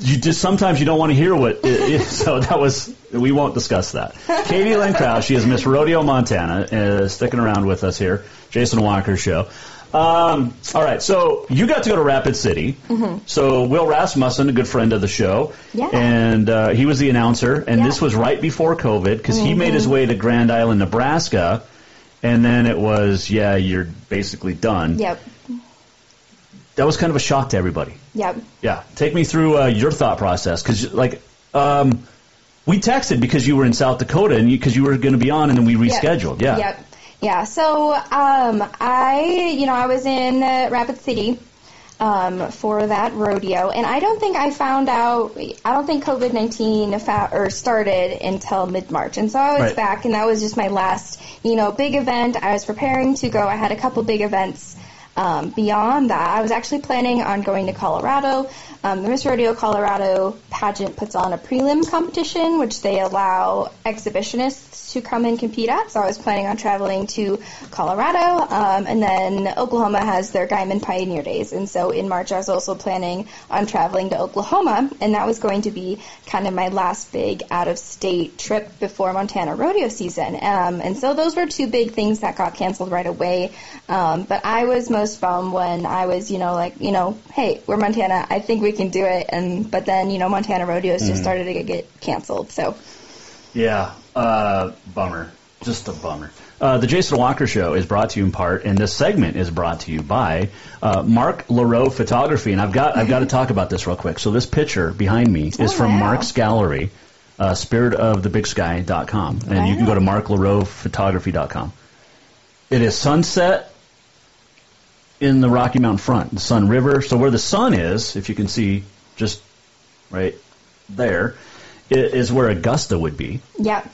You just sometimes you don't want to hear what, it, so that was, we won't discuss that. Katie Lynn Kraus, she is Miss Rodeo Montana, uh, sticking around with us here, Jason Walker Show. Um, all right, so you got to go to Rapid City. Mm-hmm. So Will Rasmussen, a good friend of the show, yeah. and uh, he was the announcer, and yeah. this was right before COVID, because mm-hmm. he made his way to Grand Island, Nebraska. And then it was, yeah, you're basically done. Yep. That was kind of a shock to everybody. Yep. Yeah. Take me through uh, your thought process. Because, like, um, we texted because you were in South Dakota and because you, you were going to be on, and then we rescheduled. Yep. Yeah. Yep. Yeah. So um, I, you know, I was in uh, Rapid City um, for that rodeo. And I don't think I found out, I don't think COVID nineteen fa- or started until mid-March. And so I was right. back, and that was just my last You know, big event. I was preparing to go. I had a couple big events um, beyond that. I was actually planning on going to Colorado. Um, the Miss Rodeo Colorado pageant puts on a prelim competition, which they allow exhibitionists to come and compete at. So I was planning on traveling to Colorado. Um, and then Oklahoma has their Guyman Pioneer Days. And so in March, I was also planning on traveling to Oklahoma. And that was going to be kind of my last big out-of-state trip before Montana rodeo season. Um, and so those were two big things that got canceled right away. Um, but I was most bummed when I was, you know, like, you know, hey, we're Montana. I think we We can do it, and but then you know Montana rodeos mm. just started to get canceled. So, yeah, uh, bummer. Just a bummer. Uh, the Jason Walker Show is brought to you in part, and this segment is brought to you by uh, Mark LaRoe Photography. And I've got I've got to talk about this real quick. So this picture behind me is oh, from wow. Mark's gallery, uh, spirit of the big sky dot com. And wow. you can go to mark laroe photography dot com. It is sunset in the Rocky Mountain front, the Sun River. So where the sun is, if you can see just right there, is where Augusta would be. Yeah.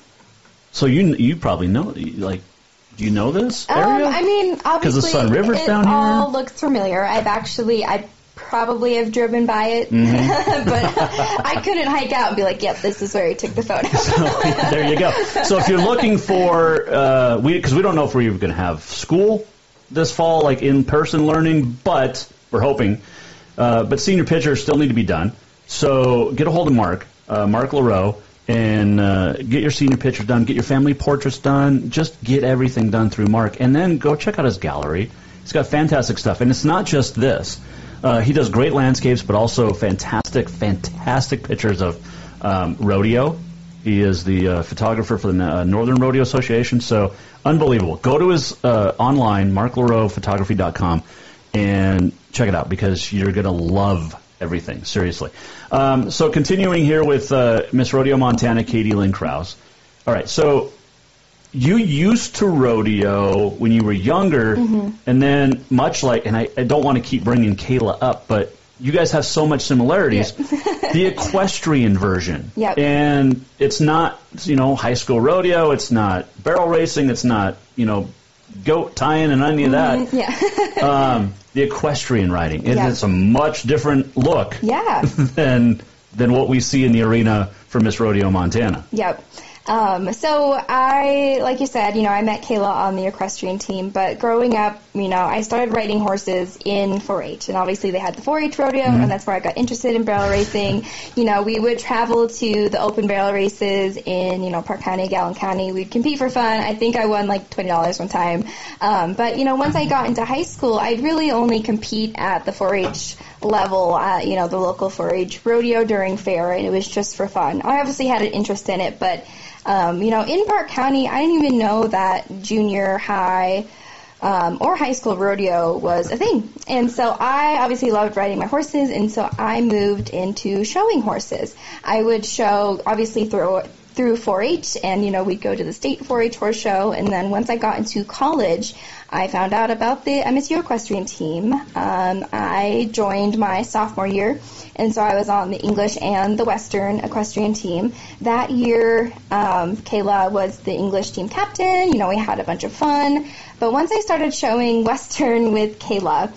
So you you probably know, like, do you know this area? Um, I mean, obviously, the Sun River's it down all here. Looks familiar. I've actually, I probably have driven by it, mm-hmm. but I couldn't hike out and be like, yep, this is where I took the photo. So, there you go. So if you're looking for, uh, we because we don't know if we're even going to have school this fall, like in-person learning, but we're hoping. Uh, but senior pictures still need to be done. So get a hold of Mark, uh, Mark LaRoe. And uh, get your senior pictures done, get your family portraits done, just get everything done through Mark. And then go check out his gallery. He's got fantastic stuff. And it's not just this. Uh, he does great landscapes, but also fantastic, fantastic pictures of um, rodeo. He is the uh, photographer for the uh, Northern Rodeo Association. So unbelievable. Go to his uh, online, mark laroe photography dot com, and check it out because you're going to love it. Everything, seriously. Um, so continuing here with uh, Miss Rodeo Montana, Katie Lynn Kraus. All right, so you used to rodeo when you were younger, mm-hmm. and then much like, and I, I don't want to keep bringing Kayla up, but you guys have so much similarities. Yep. The equestrian version. Yep. And it's not, you know, high school rodeo. It's not barrel racing. It's not, you know, goat tying and any of that. Mm-hmm. Yeah. um, the equestrian riding. It yeah. is a much different look yeah. than than what we see in the arena for Miss Rodeo Montana. Yep. Um, so I, like you said, you know, I met Kayla on the equestrian team, but growing up, you know, I started riding horses in four H, and obviously they had the four H rodeo, mm-hmm. and that's where I got interested in barrel racing. You know, we would travel to the open barrel races in, you know, Park County, Gallon County. We'd compete for fun. I think I won like twenty dollars one time. Um, but, you know, once I got into high school, I'd really only compete at the four H level, uh, you know, the local four H rodeo during fair, and it was just for fun. I obviously had an interest in it, but Um, you know, in Park County, I didn't even know that junior high um, or high school rodeo was a thing. And so I obviously loved riding my horses, and so I moved into showing horses. I would show, obviously, through through four H, and, you know, we'd go to the state four H horse show. And then once I got into college, I found out about the M S U equestrian team. Um, I joined my sophomore year, and so I was on the English and the Western equestrian team. That year, um, Kayla was the English team captain. You know, we had a bunch of fun. But once I started showing Western with Kayla,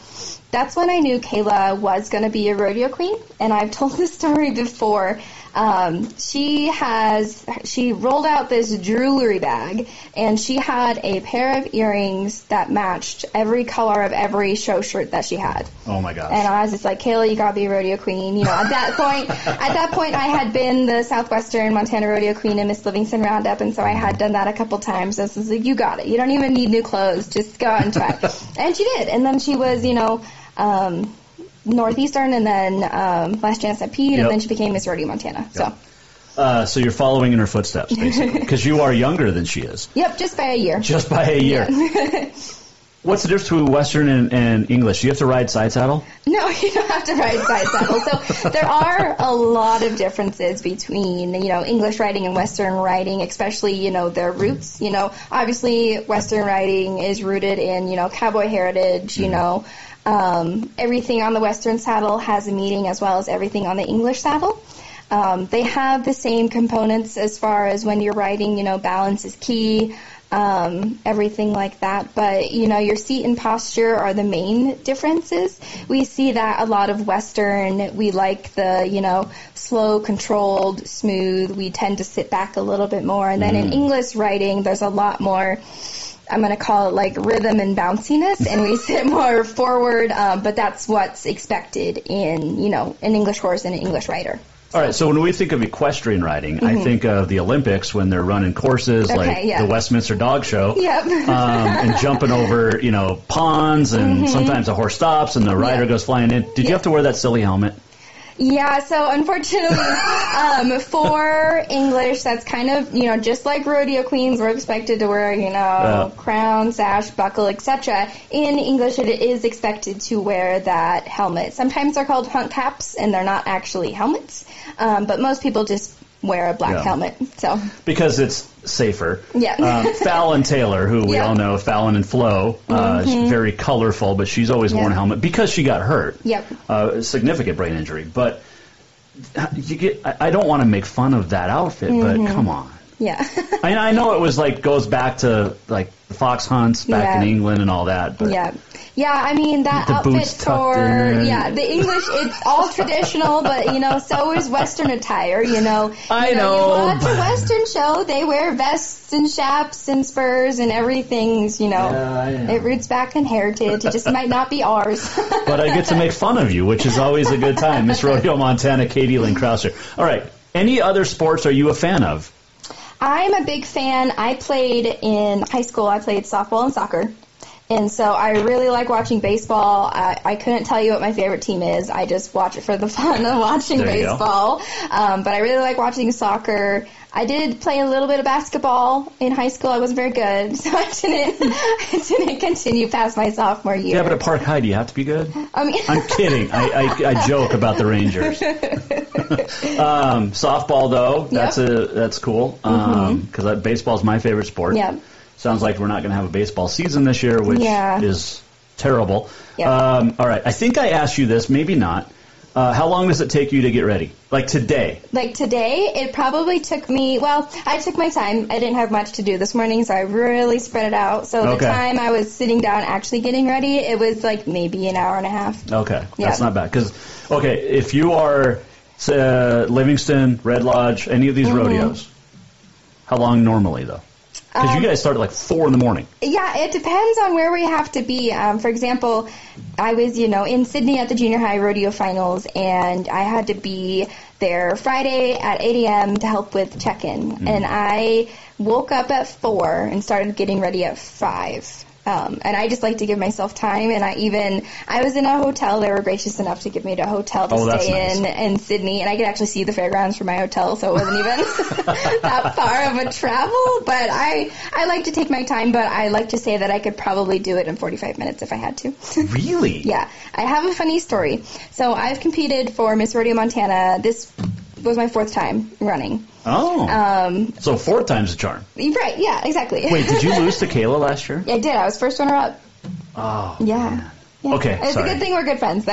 that's when I knew Kayla was going to be a rodeo queen. And I've told this story before. Um, she has, she rolled out this jewelry bag, and she had a pair of earrings that matched every color of every show shirt that she had. Oh my gosh. And I was just like, Kayla, you gotta be a rodeo queen. You know, at that point, at that point I had been the Southwestern Montana rodeo queen and Miss Livingston Roundup. And so I had done that a couple times. And so I was like, you got it. You don't even need new clothes. Just go out and try. And she did. And then she was, you know, um, Northeastern, and then um, last chance at Pete, yep. and then she became Miss Rodeo Montana. Yep. So uh, so you're following in her footsteps, basically, because you are younger than she is. Yep, just by a year. Just by a year. Yeah. What's the difference between Western and, and English? Do you have to ride side saddle? No, you don't have to ride side saddle. So there are a lot of differences between, you know, English riding and Western riding, especially, you know, their roots. You know, obviously Western riding is rooted in, you know, cowboy heritage, you mm. know. Um, everything on the Western saddle has a meaning as well as everything on the English saddle. Um, they have the same components as far as when you're riding, you know, balance is key, um, everything like that. But, you know, your seat and posture are the main differences. We see that a lot of Western, we like the, you know, slow, controlled, smooth. We tend to sit back a little bit more. And then mm. in English riding, there's a lot more, I'm going to call it like rhythm and bounciness, and we sit more forward, um, but that's what's expected in, you know, an English horse and an English rider. So. All right, so when we think of equestrian riding, mm-hmm. I think of the Olympics when they're running courses okay, like yeah. the Westminster Dog Show yep. um, and jumping over, you know, ponds, and mm-hmm. sometimes a horse stops and the rider yep. goes flying in. Did yep. you have to wear that silly helmet? Yeah, so unfortunately, um, for English, that's kind of, you know, just like rodeo queens, we're expected to wear, you know, uh, crown, sash, buckle, et cetera. In English, it is expected to wear that helmet. Sometimes they're called hunt caps, and they're not actually helmets, um, but most people just wear a black yeah. helmet. So because it's safer. Yeah. um, Fallon Taylor, who we yeah. all know, Fallon and Flo, uh, mm-hmm. very colorful, but she's always yeah. worn a helmet because she got hurt. Yep. Uh, significant brain injury. But you get. I, I don't want to make fun of that outfit, mm-hmm. but come on. Yeah. I, I know it was like goes back to like fox hunts back yeah. in England and all that. But yeah. Yeah, I mean, that the outfit for, yeah, the English, it's all traditional, but, you know, so is Western attire, you know. I you know. know you watch a Western show, they wear vests and chaps and spurs and everything's, you know, yeah, know. It roots back in heritage. It just might not be ours. But I get to make fun of you, which is always a good time. Miss Rodeo Montana, Katie Lynn Kraus. All right, any other sports are you a fan of? I'm a big fan. I played in high school. I played softball and soccer. And so I really like watching baseball. I, I couldn't tell you what my favorite team is. I just watch it for the fun of watching baseball. Um, but I really like watching soccer. I did play a little bit of basketball in high school. I wasn't very good, so I didn't, I didn't continue past my sophomore year. Yeah, but at Park High, do you have to be good? I mean, I'm kidding. I, I, I joke about the Rangers. um, softball, though, that's yep. a that's cool because mm-hmm. um, baseball is my favorite sport. Yeah. Sounds like we're not going to have a baseball season this year, which yeah. is terrible. Yeah. Um, all right. I think I asked you this. Maybe not. Uh, how long does it take you to get ready? Like today? Like today, it probably took me, well, I took my time. I didn't have much to do this morning, so I really spread it out. So okay. the time I was sitting down actually getting ready, it was like maybe an hour and a half. Okay. Yeah. That's not bad. Because, okay, if you are uh, Livingston, Red Lodge, any of these mm-hmm. rodeos, how long normally, though? Because um, you guys start at like four in the morning. Yeah, it depends on where we have to be. Um, for example, I was, you know, in Sydney at the junior high rodeo finals, and I had to be there Friday at eight a.m. to help with check-in. Mm-hmm. And I woke up at four and started getting ready at five. Um, and I just like to give myself time, and I even, I was in a hotel. They were gracious enough to give me a hotel to oh, stay nice. in in Sydney, and I could actually see the fairgrounds from my hotel, so it wasn't even that far of a travel, but I, I like to take my time, but I like to say that I could probably do it in forty-five minutes if I had to. Really? Yeah. I have a funny story. So I've competed for Miss Rodeo Montana. This was my fourth time running. Oh. Um, so four times the charm. Right, yeah, exactly. Wait, did you lose to Kayla last year? Yeah, I did. I was first runner-up. Oh, yeah. yeah. Okay, It's sorry. a good thing we're good friends, though.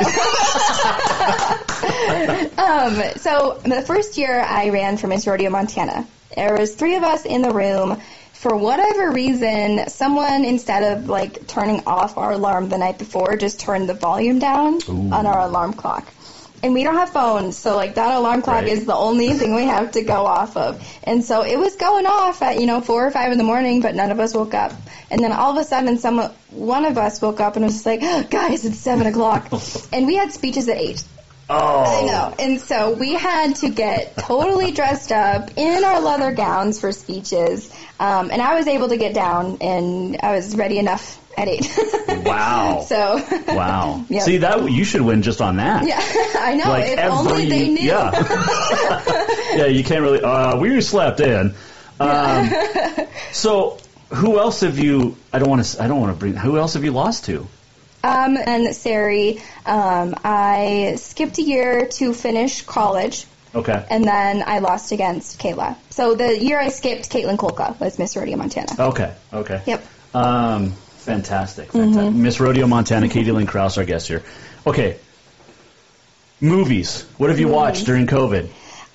um, so the first year I ran for Miss Rodeo Montana, there was three of us in the room. For whatever reason, someone, instead of, like, turning off our alarm the night before, just turned the volume down Ooh. on our alarm clock. And we don't have phones, so, like, that alarm clock right. is the only thing we have to go off of. And so it was going off at, you know, four or five in the morning, but none of us woke up. And then all of a sudden, someone, one of us woke up and was just like, oh, guys, it's seven o'clock. And we had speeches at eight. Oh. I know. And so we had to get totally dressed up in our leather gowns for speeches. Um, and I was able to get down, and I was ready enough at eight. Wow. So. Wow. Yep. See, that you should win just on that. Yeah, I know. Like if every, only they knew. Yeah. yeah, you can't really. Uh, we slept in. Um, so, who else have you? I don't want to. I don't want to bring. Who else have you lost to? Um, and Sari, um, I skipped a year to finish college. Okay. And then I lost against Kayla. So the year I skipped, Caitlin Kolka was Miss Rodeo Montana. Okay. Okay. Yep. Um, fantastic. Fantastic. Mm-hmm. Miss Rodeo Montana, Katie Lynn Kraus, our guest here. Okay. Movies. What have you mm-hmm. watched during COVID?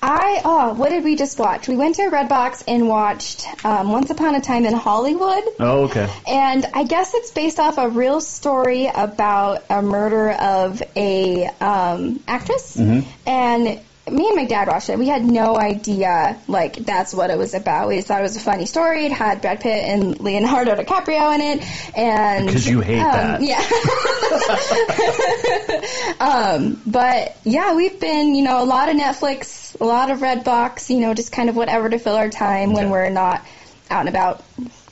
I, oh, what did we just watch? We went to Redbox and watched um, Once Upon a Time in Hollywood. Oh, okay. And I guess it's based off a real story about a murder of a um, actress. Mm-hmm. And me and my dad watched it. We had no idea, like, that's what it was about. We just thought it was a funny story. It had Brad Pitt and Leonardo DiCaprio in it. And because you hate um, that. Yeah. um, but, yeah, we've been, you know, a lot of Netflix. A lot of Redbox, you know, just kind of whatever to fill our time okay. when we're not out and about.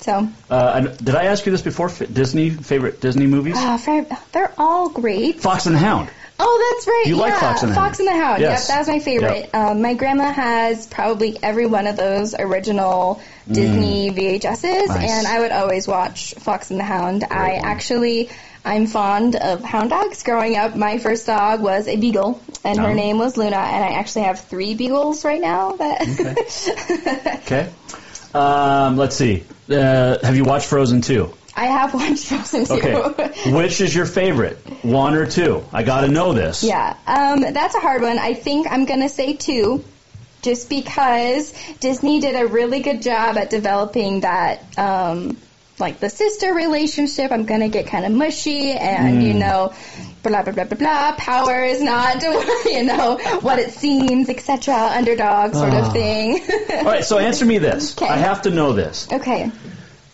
So, uh, did I ask you this before? Disney favorite Disney movies? Uh, they're all great. Fox and the Hound. Oh, that's right. You yeah. like Fox in the Hound. Fox in the Hound. Yes. Yep, that was my favorite. Yep. Um, my grandma has probably every one of those original Disney mm. V H Ses, nice. And I would always watch Fox and the Hound. Great I one. actually, I'm fond of hound dogs. Growing up, my first dog was a beagle, and oh. her name was Luna, and I actually have three beagles right now. That okay. okay. Um, let's see. Uh, have you watched Frozen two? I have watched Frozen two. Okay. Which is your favorite? One or two? I got to know this. Yeah. Um, that's a hard one. I think I'm going to say two, just because Disney did a really good job at developing that, um, like, the sister relationship. I'm going to get kind of mushy and, mm. you know, blah, blah, blah, blah, blah. Power is not, you know, what it seems, et cetera. Underdog sort uh. of thing. All right. So answer me this. Okay. I have to know this. Okay.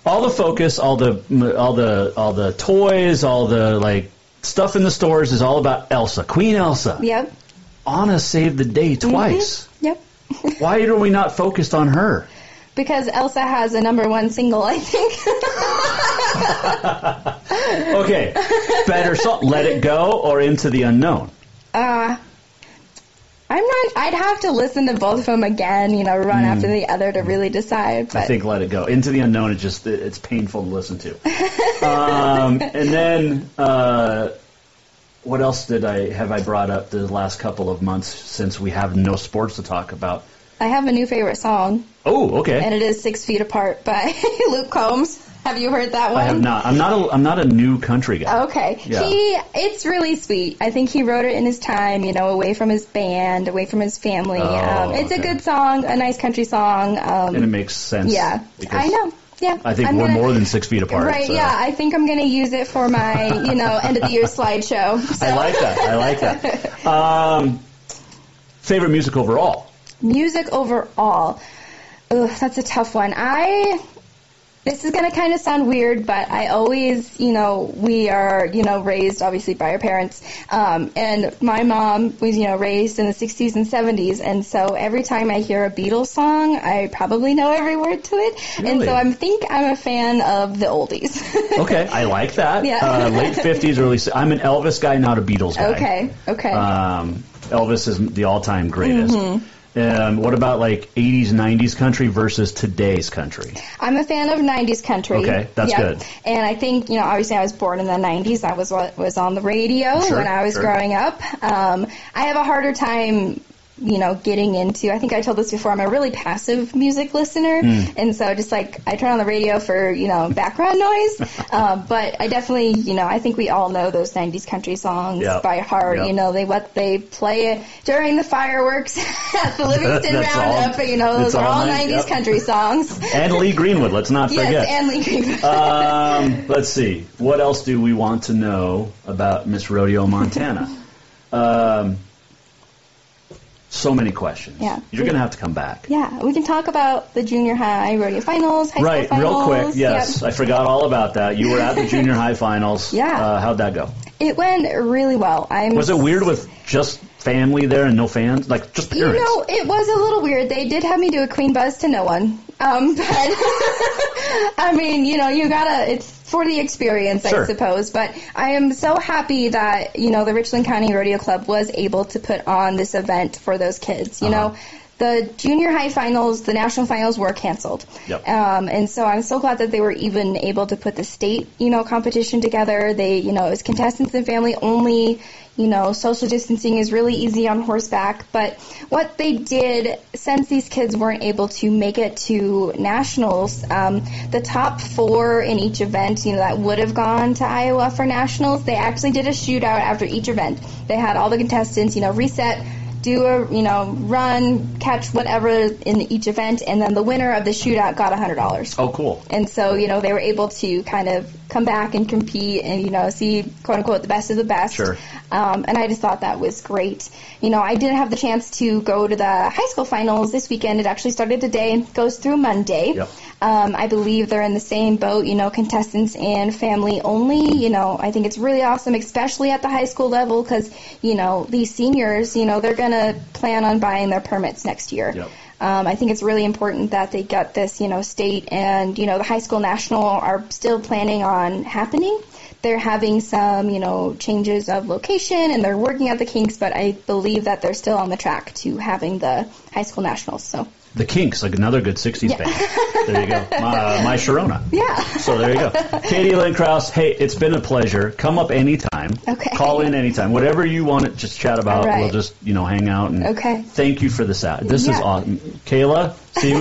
All the focus, all the all the all the toys, all the like stuff in the stores is all about Elsa, Queen Elsa. Yep. Anna saved the day twice. Mm-hmm. Yep. Why are we not focused on her? Because Elsa has a number one single, I think. Okay. Better song. Let It Go or Into the Unknown. Uh I'm not, I'd have to listen to both of them again, you know, run mm. after the other to really decide. But. I think Let It Go. Into the Unknown, it's just, it's painful to listen to. um, and then, uh, what else did I, have I brought up the last couple of months since we have no sports to talk about? I have a new favorite song. Oh, okay. And it is Six Feet Apart by Luke Combs. Have you heard that one? I have not. I'm not a, I'm not a new country guy. Okay. Yeah. He, it's really sweet. I think he wrote it in his time, you know, away from his band, away from his family. Oh, um, it's okay. a good song, a nice country song. Um, and it makes sense. Yeah. I know. Yeah. I think I'm we're gonna, more than six feet apart. Right, so. yeah. I think I'm going to use it for my, you know, end of the year slideshow. So. I like that. I like that. Um, favorite music overall? Music overall. Ugh, that's a tough one. I... This is going to kind of sound weird, but I always, you know, we are, you know, raised obviously by our parents. Um, and my mom was, you know, raised in the sixties and seventies. And so every time I hear a Beatles song, I probably know every word to it. Really? And so I think I'm a fan of the oldies. Okay. I like that. Yeah. Uh, late fifties, early sixties. I'm an Elvis guy, not a Beatles guy. Okay. Okay. Um, Elvis is the all-time greatest. Mm-hmm. Um, what about like eighties, nineties country versus today's country? I'm a fan of nineties country. Okay, that's yep. good. And I think, you know, obviously I was born in the nineties. That was what was on the radio sure, when I was sure. growing up. Um, I have a harder time, you know, getting into, I think I told this before, I'm a really passive music listener. Mm. And so just like I turn on the radio for, you know, background noise. um, but I definitely, you know, I think we all know those nineties country songs yep. by heart. Yep. You know, they what they play during the fireworks at the Livingston Roundup. You know, those are all, all nineties yep. country songs. And Lee Greenwood, let's not forget. Yes, and Lee Greenwood. um, let's see. What else do we want to know about Miss Rodeo Montana? um So many questions. Yeah. You're going to have to come back. Yeah. We can talk about the junior high rodeo finals, high right, school finals. Right, real quick. Yes. Yep. I forgot all about that. You were at the junior high finals. Yeah. Uh, how'd that go? It went really well. I'm Was it weird with just family there and no fans? Like, just parents? You know, it was a little weird. They did have me do a queen buzz to no one. Um, but, I mean, you know, you gotta, it's for the experience, sure. I suppose. But I am so happy that, you know, the Richland County Rodeo Club was able to put on this event for those kids. You uh-huh. know, the junior high finals, the national finals were canceled. Yep. Um, and so I'm so glad that they were even able to put the state, you know, competition together. They, you know, it was contestants and family only. You know, social distancing is really easy on horseback, but what they did, since these kids weren't able to make it to nationals, um, the top four in each event, you know, that would have gone to Iowa for nationals, they actually did a shootout after each event. They had all the contestants, you know, reset, do a, you know, run, catch, whatever in each event, and then the winner of the shootout got one hundred dollars. Oh, cool. And so, you know, they were able to kind of come back and compete and, you know, see, quote, unquote, the best of the best. Sure. Um, and I just thought that was great. You know, I didn't have the chance to go to the high school finals this weekend. It actually started today and goes through Monday. Yep. Um, I believe they're in the same boat, you know, contestants and family only. You know, I think it's really awesome, especially at the high school level because, you know, these seniors, you know, they're going to to plan on buying their permits next year. Yep. Um, I think it's really important that they get this, you know, state and, you know, the high school national are still planning on happening they're having some, you know, changes of location and they're working out the kinks, but I believe that they're still on the track to having the high school nationals. So The Kinks, like another good sixties yeah. band. There you go. My, my Sharona. Yeah. So there you go. Katie Lynn Kraus, hey, it's been a pleasure. Come up anytime. Okay. Call in anytime. Whatever you want to just chat about, right. We'll just, you know, hang out. And okay. Thank you for this hour. This yeah. is awesome. Kayla, see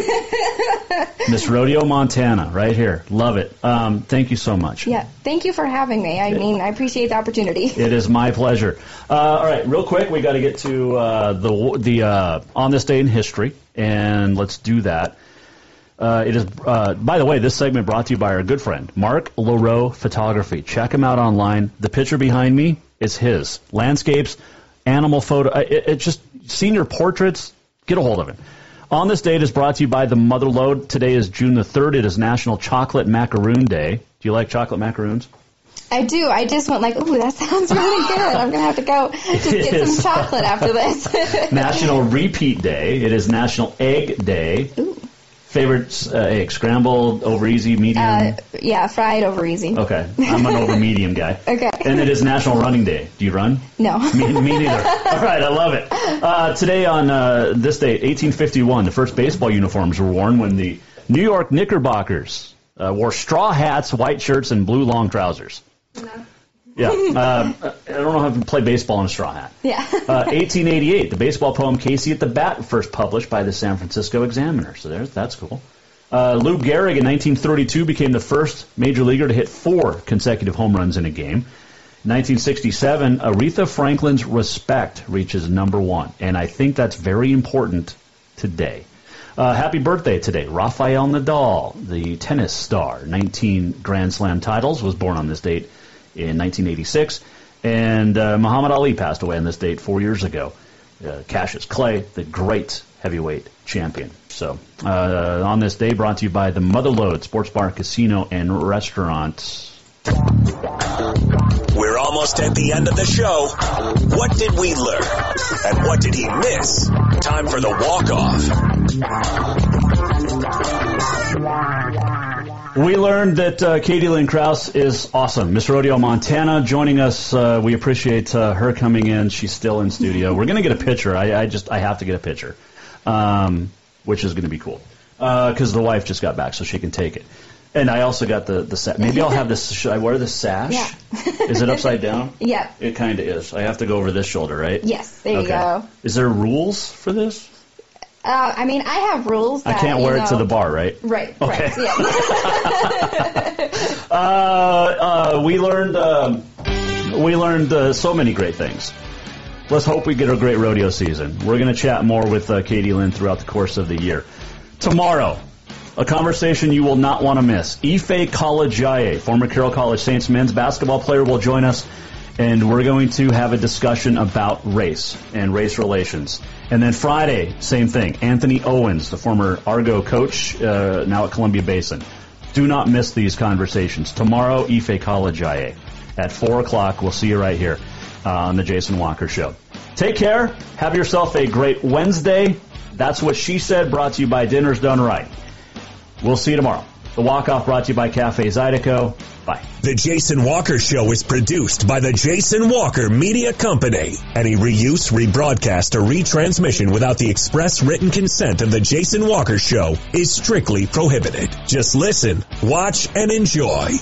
Miss Rodeo Montana right here. Love it. Um, thank you so much. Yeah. Thank you for having me. I it, mean, I appreciate the opportunity. It is my pleasure. Uh, all right, real quick, we got to get to uh, the, the uh, On This Day in History. And let's do that. Uh, it is, uh, by the way, this segment brought to you by our good friend, Mark LaRoe Photography. Check him out online. The picture behind me is his. Landscapes, animal photo, it, it just senior portraits. Get a hold of him. On This Date is brought to you by the Mother Lode. Today is June the third. It is National Chocolate Macaroon Day. Do you like chocolate macaroons? I do. I just went like, ooh, that sounds really good. I'm going to have to go just get is. some chocolate after this. National Repeat Day. It is National Egg Day. Ooh. Favorite uh, egg? Scrambled, over easy, medium? Uh, yeah, fried, over easy. Okay. I'm an over medium guy. Okay. And it is National Running Day. Do you run? No. Me, me neither. All right. I love it. Uh, today on uh, this date, eighteen fifty-one, the first baseball uniforms were worn when the New York Knickerbockers uh, wore straw hats, white shirts, and blue long trousers. No. Yeah. Uh, I don't know how to play baseball in a straw hat. Yeah. uh, eighteen eighty-eight, the baseball poem Casey at the Bat, first published by the San Francisco Examiner. So there's, that's cool. Uh, Lou Gehrig in nineteen thirty-two became the first major leaguer to hit four consecutive home runs in a game. In nineteen sixty-seven, Aretha Franklin's Respect reaches number one. And I think that's very important today. Uh, happy birthday today. Rafael Nadal, the tennis star, nineteen Grand Slam titles, was born on this date in nineteen eighty-six. And uh, Muhammad Ali passed away on this date four years ago. Uh, Cassius Clay, the great heavyweight champion. So uh, on this day, brought to you by the Mother Lode Sports Bar, Casino, and Restaurant. We're almost at the end of the show. What did we learn? And what did he miss? Time for the walk-off. We learned that uh, Katie Lynn Kraus is awesome. Miss Rodeo Montana joining us. Uh, we appreciate uh, her coming in. She's still in studio. We're going to get a picture. I, I just I have to get a picture, um, which is going to be cool because uh, the wife just got back, so she can take it. And I also got the, the sash. Maybe I'll have this. Should I wear the sash? Yeah. Is it upside down? Yeah. It kind of is. I have to go over this shoulder, right? Yes. There okay. you go. Is there rules for this? Uh, I mean, I have rules. That, I can't wear you know, it to the bar, right? Right. Okay. Right. Yeah. uh, uh, we learned, um, we learned uh, so many great things. Let's hope we get a great rodeo season. We're going to chat more with uh, Katie Lynn throughout the course of the year. Tomorrow, a conversation you will not want to miss. Ife Kalejaiye, former Carroll College Saints men's basketball player, will join us, and we're going to have a discussion about race and race relations. And then Friday, same thing. Anthony Owens, the former Argo coach, uh, now at Columbia Basin. Do not miss these conversations. Tomorrow, Ife Kalejaiye at four o'clock. We'll see you right here uh, on The Jason Walker Show. Take care. Have yourself a great Wednesday. That's What She Said, brought to you by Dinner's Done Right. We'll see you tomorrow. The Walk-Off brought to you by Cafe Zydeco. Bye. The Jason Walker Show is produced by the Jason Walker Media Company. Any reuse, rebroadcast, or retransmission without the express written consent of the Jason Walker Show is strictly prohibited. Just listen, watch, and enjoy.